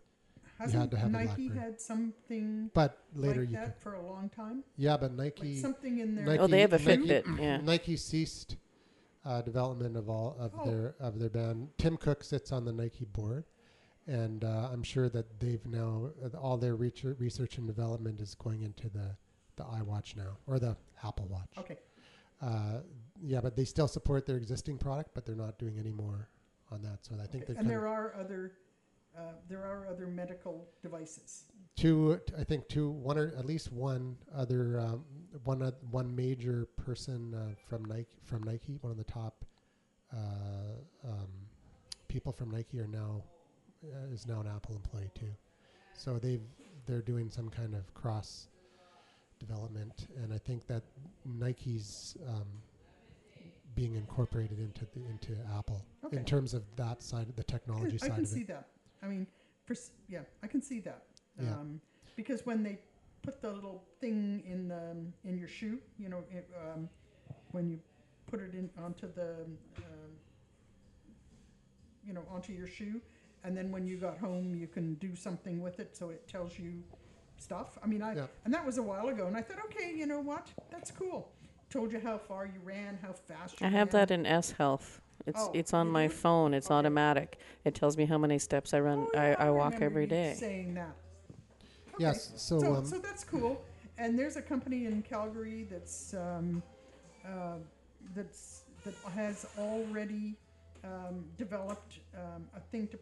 You had to have Nike a BlackBerry. Nike had something but later like that for a long time? Yeah, but Nike... Like something in there. Nike, they have a Fitbit, yeah. Nike ceased development of all their band. Tim Cook sits on the Nike board. And I'm sure that they've now all their research and development is going into the iWatch now or the Apple Watch. Okay. But they still support their existing product, but they're not doing any more on that. So I think they're. And there are other medical devices. One major person from Nike, one of the top people from Nike is now an Apple employee too, so they're doing some kind of cross development, and I think that Nike's being incorporated into Apple in terms of that side of the technology side. I can see that. I mean, I can see that because when they put the little thing in your shoe, when you put it in onto the onto your shoe. And then when you got home, you can do something with it, so it tells you stuff. I mean, and that was a while ago, and I thought, okay, you know what? That's cool. Told you how far you ran, how fast you ran. I have that in S Health. It's on my phone. It's automatic. It tells me how many steps I run. I walk every day. Saying that. Okay. Yes. So that's cool. And there's a company in Calgary that has already developed a thing to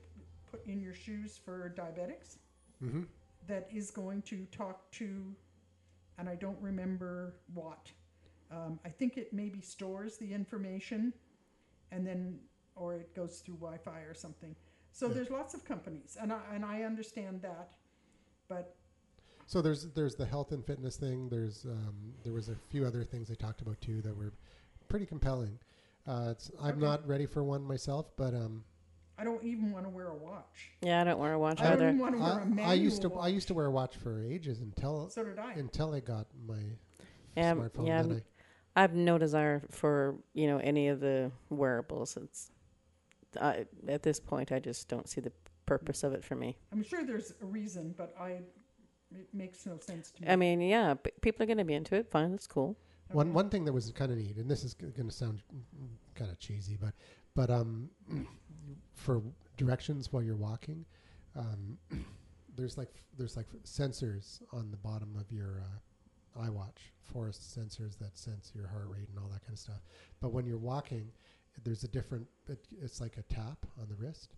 put in your shoes for diabetics that is going to talk to, and I don't remember what. I think it maybe stores the information and then, or it goes through Wi-Fi or something. So there's lots of companies and I understand that, but. So there's the health and fitness thing. There's, there was a few other things they talked about too that were pretty compelling. I'm not ready for one myself, but, I don't even want to wear a watch. Yeah, I don't wear a watch either. I don't even want to wear a manual watch. I used to wear a watch for ages until I got my smartphone. Yeah, I have no desire for any of the wearables. At this point, I just don't see the purpose of it for me. I'm sure there's a reason, but it makes no sense to me. I mean, yeah, people are going to be into it. Fine, that's cool. Okay. One thing that was kind of neat, and this is going to sound kind of cheesy, but for directions while you're walking, there's like sensors on the bottom of your iWatch, forest sensors that sense your heart rate and all that kind of stuff. But when you're walking, there's a different. It's like a tap on the wrist,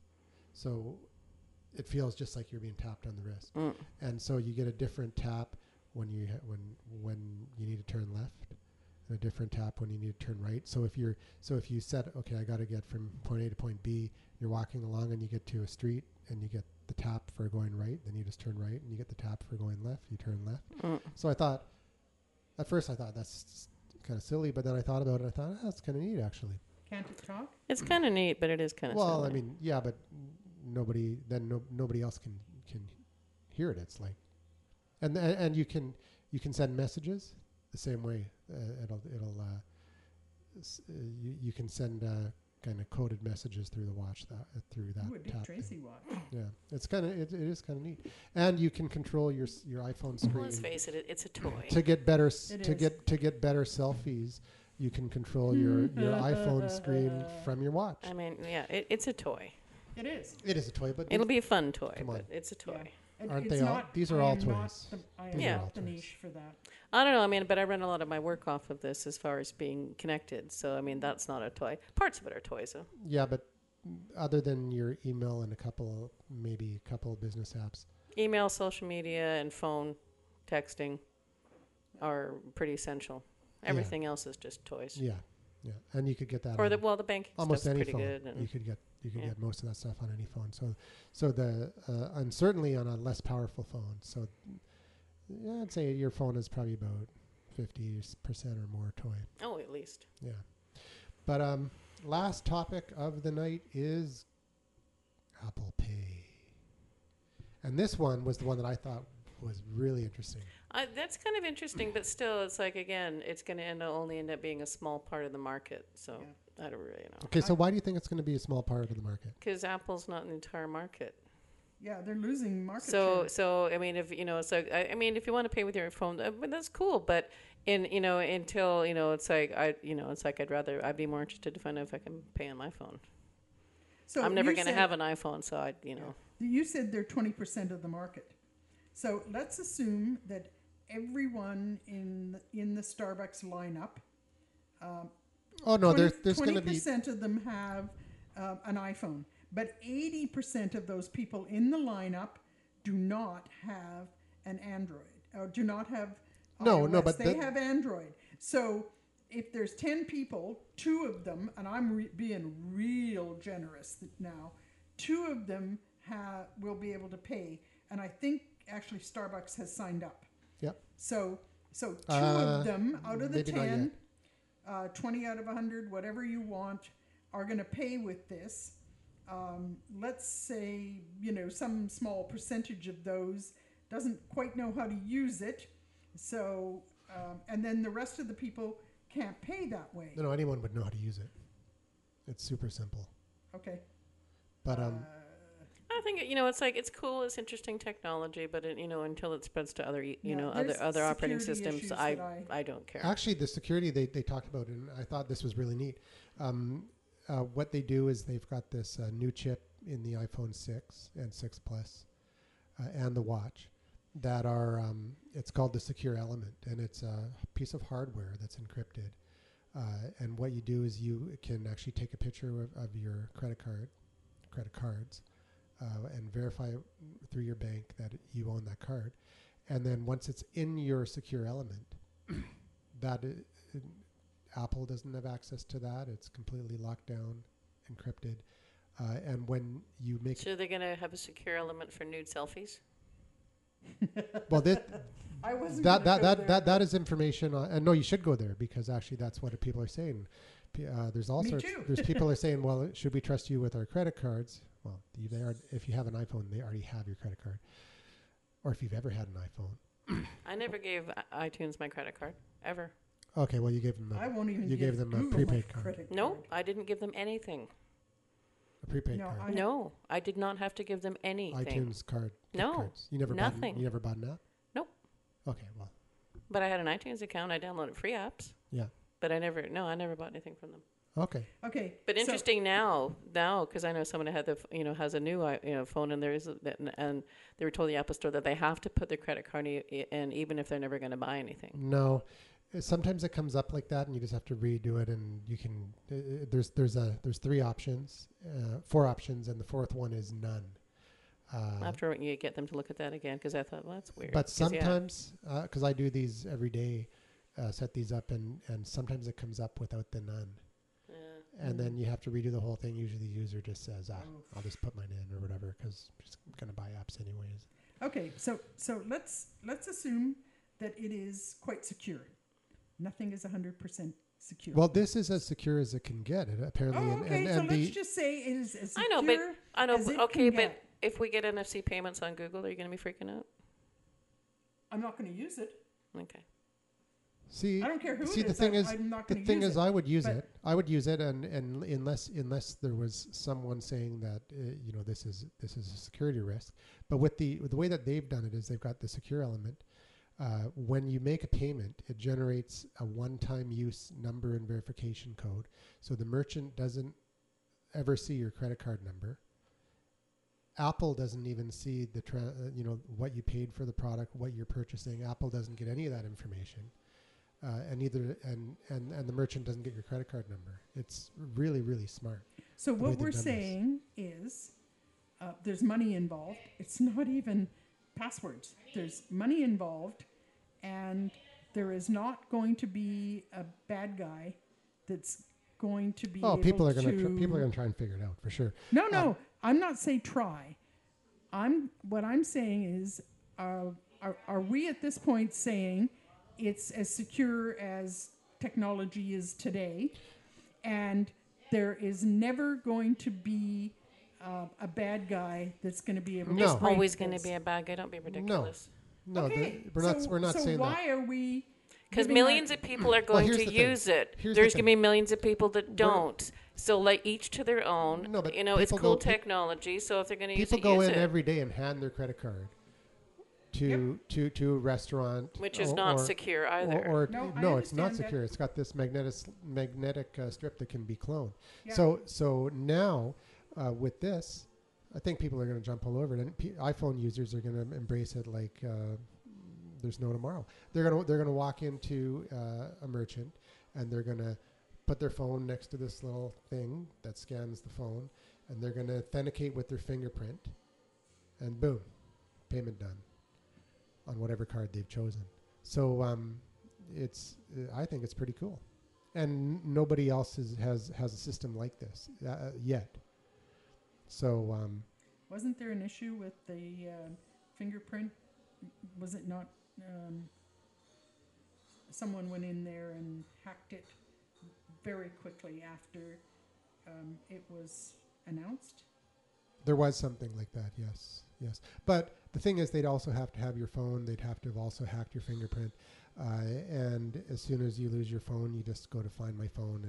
so it feels just like you're being tapped on the wrist, and so you get a different tap when you need to turn left, and a different tap when you need to turn right. So if you set, okay, I got to get from point A to point B, you're walking along and you get to a street and you get the tap for going right, then you just turn right, and you get the tap for going left, you turn left. So I thought, at first I thought that's kind of silly, but then I thought about it, and I thought, that's kind of neat actually. Can't it talk? It's kind of neat, but it is kind of silly. Well, I mean, yeah, but nobody else can hear it. It's like, and you can send messages the same way. You can send kind of coded messages through the watch through that. Ooh, a big Tracy thing. Watch. Yeah, it's kind of it is kind of neat, and you can control your iPhone screen. Let's face it, it's a toy. To get better selfies. You can control your iPhone screen from your watch. I mean, yeah, it's a toy. It is. It is a toy, but it'll be a fun toy. Come on. But it's a toy. Yeah. Aren't they all? These are all toys. Yeah, not the niche for that. I don't know. I mean, but I run a lot of my work off of this as far as being connected. So I mean, that's not a toy. Parts of it are toys, though. Yeah, but other than your email and maybe a couple of business apps, email, social media, and phone texting are pretty essential. Everything else is just toys. Yeah, yeah, and you could get that. Or the banking almost stuff's any pretty phone. Good. And you could get most of that stuff on any phone. So the and certainly on a less powerful phone. So yeah, I'd say your phone is probably about 50% or more toy. Oh, at least. Yeah, but last topic of the night is Apple Pay, and this one was the one that I thought was really interesting. That's kind of interesting, but still, it's like, again, it's going to only end up being a small part of the market. So yeah. I don't really know. Okay, so why do you think it's going to be a small part of the market? Because Apple's not in the entire market. Yeah, they're losing market share. So I mean, if you know, so I mean, if you want to pay with your phone, that's cool. But I'd be more interested to find out if I can pay on my phone. So I'm never going to have an iPhone, so you said they're 20% of the market. So let's assume that everyone in the Starbucks lineup, 20% of them have an iPhone, but 80% of those people in the lineup do not have an Android, or do not have iOS. But they have Android. So if there's 10 people, two of them, and I'm being real generous now, two of them will be able to pay, and I think. Actually, Starbucks has signed up. Yep. So two of them out of the 10, 20 out of 100, whatever you want, are going to pay with this. Let's say, some small percentage of those doesn't quite know how to use it. So, and then the rest of the people can't pay that way. No, anyone would know how to use it. It's super simple. Okay. But, I think it's like, it's cool, it's interesting technology, but until it spreads to other other operating systems, I don't care. Actually, the security they talked about, and I thought this was really neat. What they do is they've got this new chip in the iPhone 6 and 6 Plus and the watch that are it's called the secure element, and it's a piece of hardware that's encrypted. And what you do is you can actually take a picture of your credit cards. And verify through your bank that you own that card. And then once it's in your secure element, Apple doesn't have access to that. It's completely locked down, encrypted. And when you make... So they're going to have a secure element for nude selfies? Well, that is information. And no, you should go there, because actually that's what people are saying. There's all sorts. There's people are saying, well, should we trust you with our credit cards? Well, if you have an iPhone, they already have your credit card. Or if you've ever had an iPhone. I never gave iTunes my credit card, ever. Okay, well, you gave them a prepaid card. No, I didn't give them anything. A prepaid card. No, I did not have to give them anything. iTunes card. No, cards. You never nothing. You never bought an app? Nope. Okay, well. But I had an iTunes account. I downloaded free apps. Yeah. But I never bought anything from them. Okay. Okay. But interesting now because I know someone who had the has a new phone and they were told the Apple Store that they have to put their credit card in even if they're never going to buy anything. No, sometimes it comes up like that and you just have to redo it and you can. There's three options, four options, and the fourth one is none. After you get them to look at that again, because I thought, well, that's weird. But sometimes, because I do these every day, set these up, and sometimes it comes up without the none. And then you have to redo the whole thing. Usually the user just says, I'll just put mine in or whatever, because I'm just going to buy apps anyways. Okay, so let's assume that it is quite secure. Nothing is 100% secure. Well, this is as secure as it can get, apparently. Oh, okay, and so let's just say it is as secure as it can get. But if we get NFC payments on Google, are you going to be freaking out? I'm not going to use it. Okay. See, I don't care who it is. The thing is, I would use it. I would use it, and unless there was someone saying that this is a security risk. But with the way that they've done it is they've got the secure element. When you make a payment, it generates a one-time use number and verification code, so the merchant doesn't ever see your credit card number. Apple doesn't even see the what you paid for the product, what you're purchasing. Apple doesn't get any of that information. And the merchant doesn't get your credit card number. It's really, really smart. So what we're saying is there's money involved. It's not even passwords. There's money involved, and there is not going to be a bad guy that's going to be. Oh, people are going to try and figure it out for sure. No, I'm not saying try. What I'm saying is, are we at this point saying? It's as secure as technology is today, and there is never going to be a bad guy that's going to be able. There's always going to be a bad guy. Don't be ridiculous. No, okay. We're not saying that. So why are we? Because millions of people are going to use it. There's going to be millions of people that don't. So like each to their own. No, but it's cool technology. So if they're going to use it, people go in every day and hand their credit card. To a restaurant, which is not secure either. No, it's not secure. It's got this magnetic strip that can be cloned. Yeah. So now with this, I think people are going to jump all over it, and iPhone users are going to embrace it like there's no tomorrow. They're going to walk into a merchant, and they're going to put their phone next to this little thing that scans the phone, and they're going to authenticate with their fingerprint, and boom, payment done. On whatever card they've chosen, so I think it's pretty cool, and nobody else has a system like this yet. So wasn't there an issue with the fingerprint? Was it not? Someone went in there and hacked it very quickly after it was announced. There was something like that, yes. But the thing is, they'd also have to have your phone. They'd have to have also hacked your fingerprint. And as soon as you lose your phone, you just go to find my phone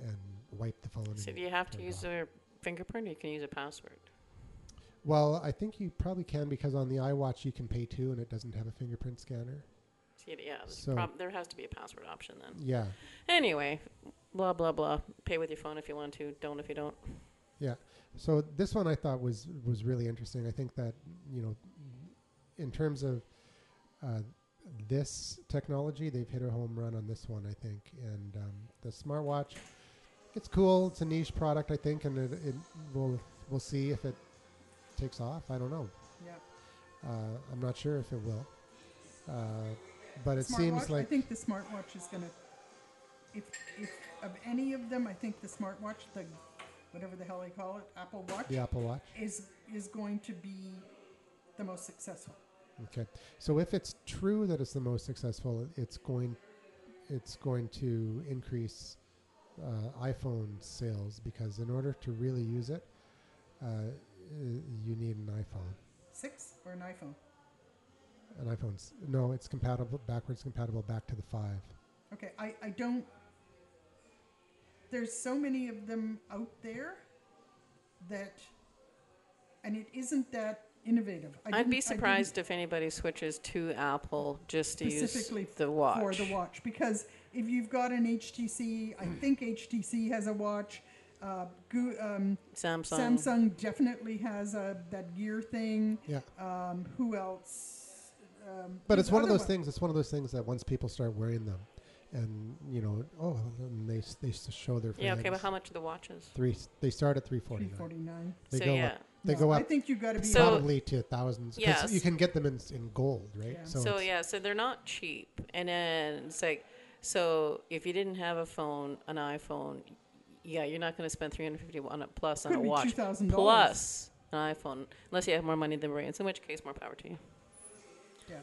and wipe the phone. So do you have to use a fingerprint, or you can use a password? Well, I think you probably can, because on the iWatch you can pay too, and it doesn't have a fingerprint scanner. Yeah, there has to be a password option then. Yeah. Anyway, blah, blah, blah. Pay with your phone if you want to. Don't if you don't. Yeah. So this one I thought was really interesting. I think that, in terms of this technology, they've hit a home run on this one, I think. And the smartwatch, it's cool. It's a niche product, I think, and we'll see if it takes off. I don't know. Yeah. I'm not sure if it will. But it seems like I think the smartwatch is gonna. If of any of them, I think the smartwatch, the whatever the hell they call it, Apple Watch. The Apple Watch is going to be the most successful. Okay, so if it's true that it's the most successful, it's going to increase iPhone sales, because in order to really use it, you need an iPhone 6 or an iPhone. An iPhone. No, it's compatible back to the 5. Okay, I don't. There's so many of them out there that, and it isn't that innovative. I'd be surprised if anybody switches to Apple just to use the watch. For the watch. Because if you've got an HTC, I think HTC has a watch. Samsung definitely has that gear thing. Yeah. Who else? But it's one of those things. It's one of those things that once people start wearing them, and you know, and they show their friends. Yeah. Okay. But how much are the watches? They start at $349. They so go yeah. Up, they no, go up. I think you got to be probably to thousands. Yes. You can get them in gold, right? Yeah. So they're not cheap, and then it's like, so if you didn't have an iPhone. Yeah, you're not going to spend $350 on a plus on a watch plus an iPhone, unless you have more money than Brian's, in which case more power to you. Yeah,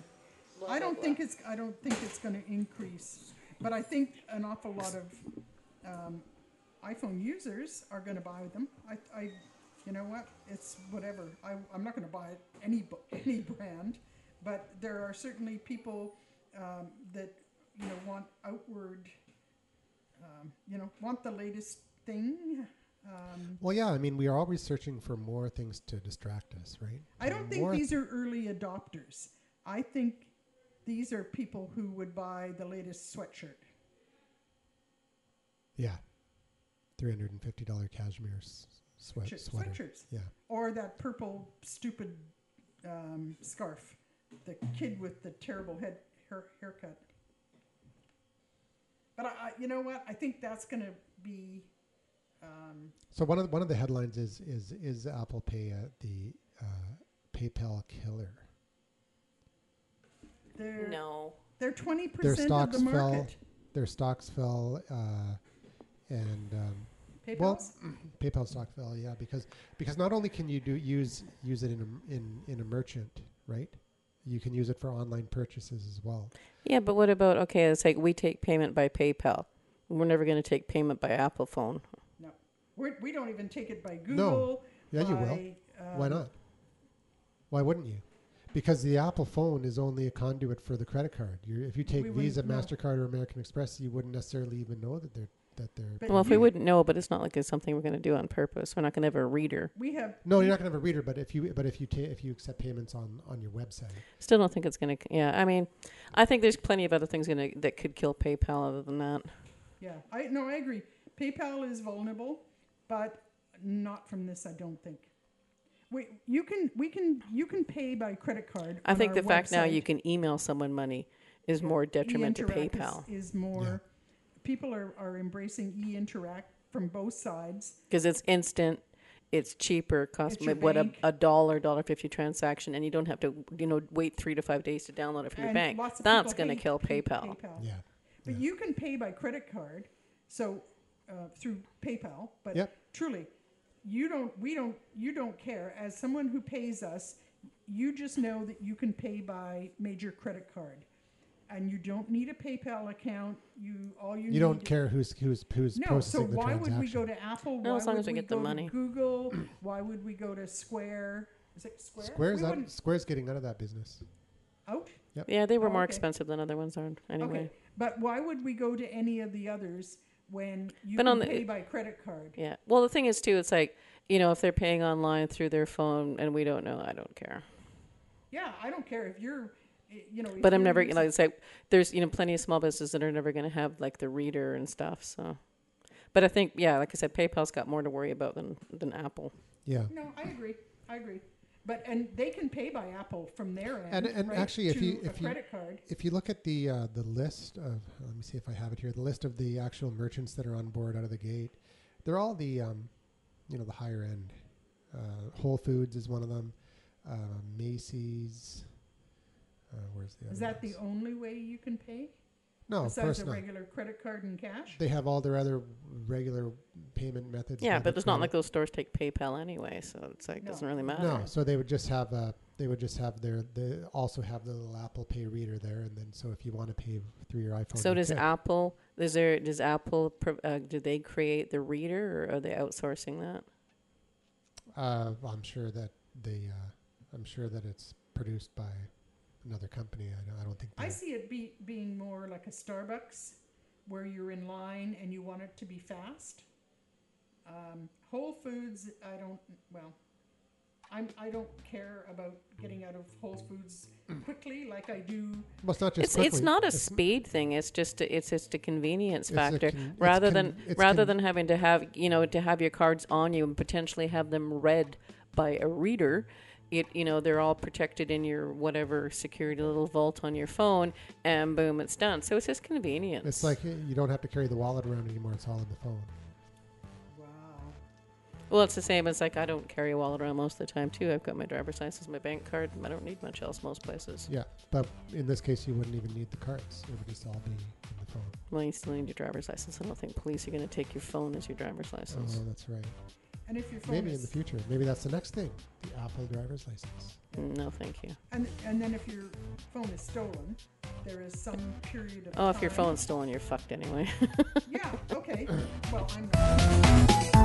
I don't think it's going to increase, but I think an awful lot of iPhone users are going to buy them. I, you know what? It's whatever. I'm not going to buy any brand, but there are certainly people that want outward. Want the latest thing. We are always searching for more things to distract us, right? I don't think these are early adopters. I think these are people who would buy the latest sweatshirt. Yeah. $350 cashmere sweater. Sweatshirts. Yeah. Or that purple stupid scarf. The kid with the terrible haircut. But you know what? I think that's going to be. So one of the headlines is Apple Pay the PayPal killer. They're 20% of the market. Their stocks fell, and PayPal stock fell. Yeah, because not only can you use it in a merchant, right? You can use it for online purchases as well. Yeah, but what about, it's like we take payment by PayPal. We're never going to take payment by Apple phone. No. We don't even take it by Google. No. Yeah, you will. Why not? Why wouldn't you? Because the Apple phone is only a conduit for the credit card. If you take Visa, MasterCard, or American Express, you wouldn't necessarily even know that they're... Well, if we wouldn't know, but it's not like it's something we're going to do on purpose. We're not going to have a reader. You're not going to have a reader, but if you accept payments on your website, still don't think it's going to. Yeah, I think there's plenty of other things that could kill PayPal other than that. Yeah, I agree. PayPal is vulnerable, but not from this. I don't think. You can pay by credit card. I think the fact now you can email someone money is more detriment to PayPal. Is more. Yeah. People are embracing e-interact from both sides. Because it's instant, it's cheaper, costs a $1.50 transaction, and you don't have to wait 3 to 5 days to download it from your bank. That's going to kill PayPal. Yeah, but you can pay by credit card, so through PayPal. But truly, you don't care. As someone who pays us, you just know that you can pay by major credit card. And you don't need a PayPal account. You don't care who's processing the transaction. No, so why would we go to Apple? No, as long as we get the money. Google. Why would we go to Square? Is it Square? Square's getting out of that business. Out? Yep. Yeah, they were more expensive than other ones are anyway. Okay. But why would we go to any of the others when you can pay by credit card? Yeah. Well, the thing is too, it's like if they're paying online through their phone and we don't know, I don't care. Yeah, I don't care if you're. But I'm never it's like there's plenty of small businesses that are never going to have like the reader and stuff. So, but I think like I said, PayPal's got more to worry about than Apple. Yeah. No, I agree. But they can pay by Apple from their end. And right, actually, if you look at the list of let me see if I have it here, the list of the actual merchants that are on board out of the gate, they're all the the higher end. Whole Foods is one of them. Macy's. Where's the other ones? The only way you can pay? No, of course not. Besides a regular credit card and cash? They have all their other regular payment methods. Yeah, but it's not like those stores take PayPal anyway, so it's like doesn't really matter. No, so they would just have the little Apple Pay reader there, and then so if you want to pay through your iPhone. So does Apple? Do they create the reader, or are they outsourcing that? I'm sure that it's produced by another company. I don't think. I see it being more like a Starbucks, where you're in line and you want it to be fast. Whole Foods, I don't. Well, I don't care about getting out of Whole Foods quickly like I do. Well, it's not just quickly. It's not a speed thing. It's just it's a convenience factor rather than having to have your cards on you and potentially have them read by a reader. They're all protected in your whatever security little vault on your phone, and boom, it's done. So it's just convenience. It's like you don't have to carry the wallet around anymore. It's all in the phone. Wow. Well, it's the same as I don't carry a wallet around most of the time, too. I've got my driver's license, my bank card. I don't need much else most places. Yeah, but in this case, you wouldn't even need the cards. It would just all be in the phone. Well, you still need your driver's license. I don't think police are going to take your phone as your driver's license. Oh, that's right. And if your phone maybe in the future. Maybe that's the next thing. The Apple driver's license. No, thank you. And then if your phone is stolen, there is some period of time. Oh, if your phone's stolen, you're fucked anyway. Yeah, okay. Well, I'm not.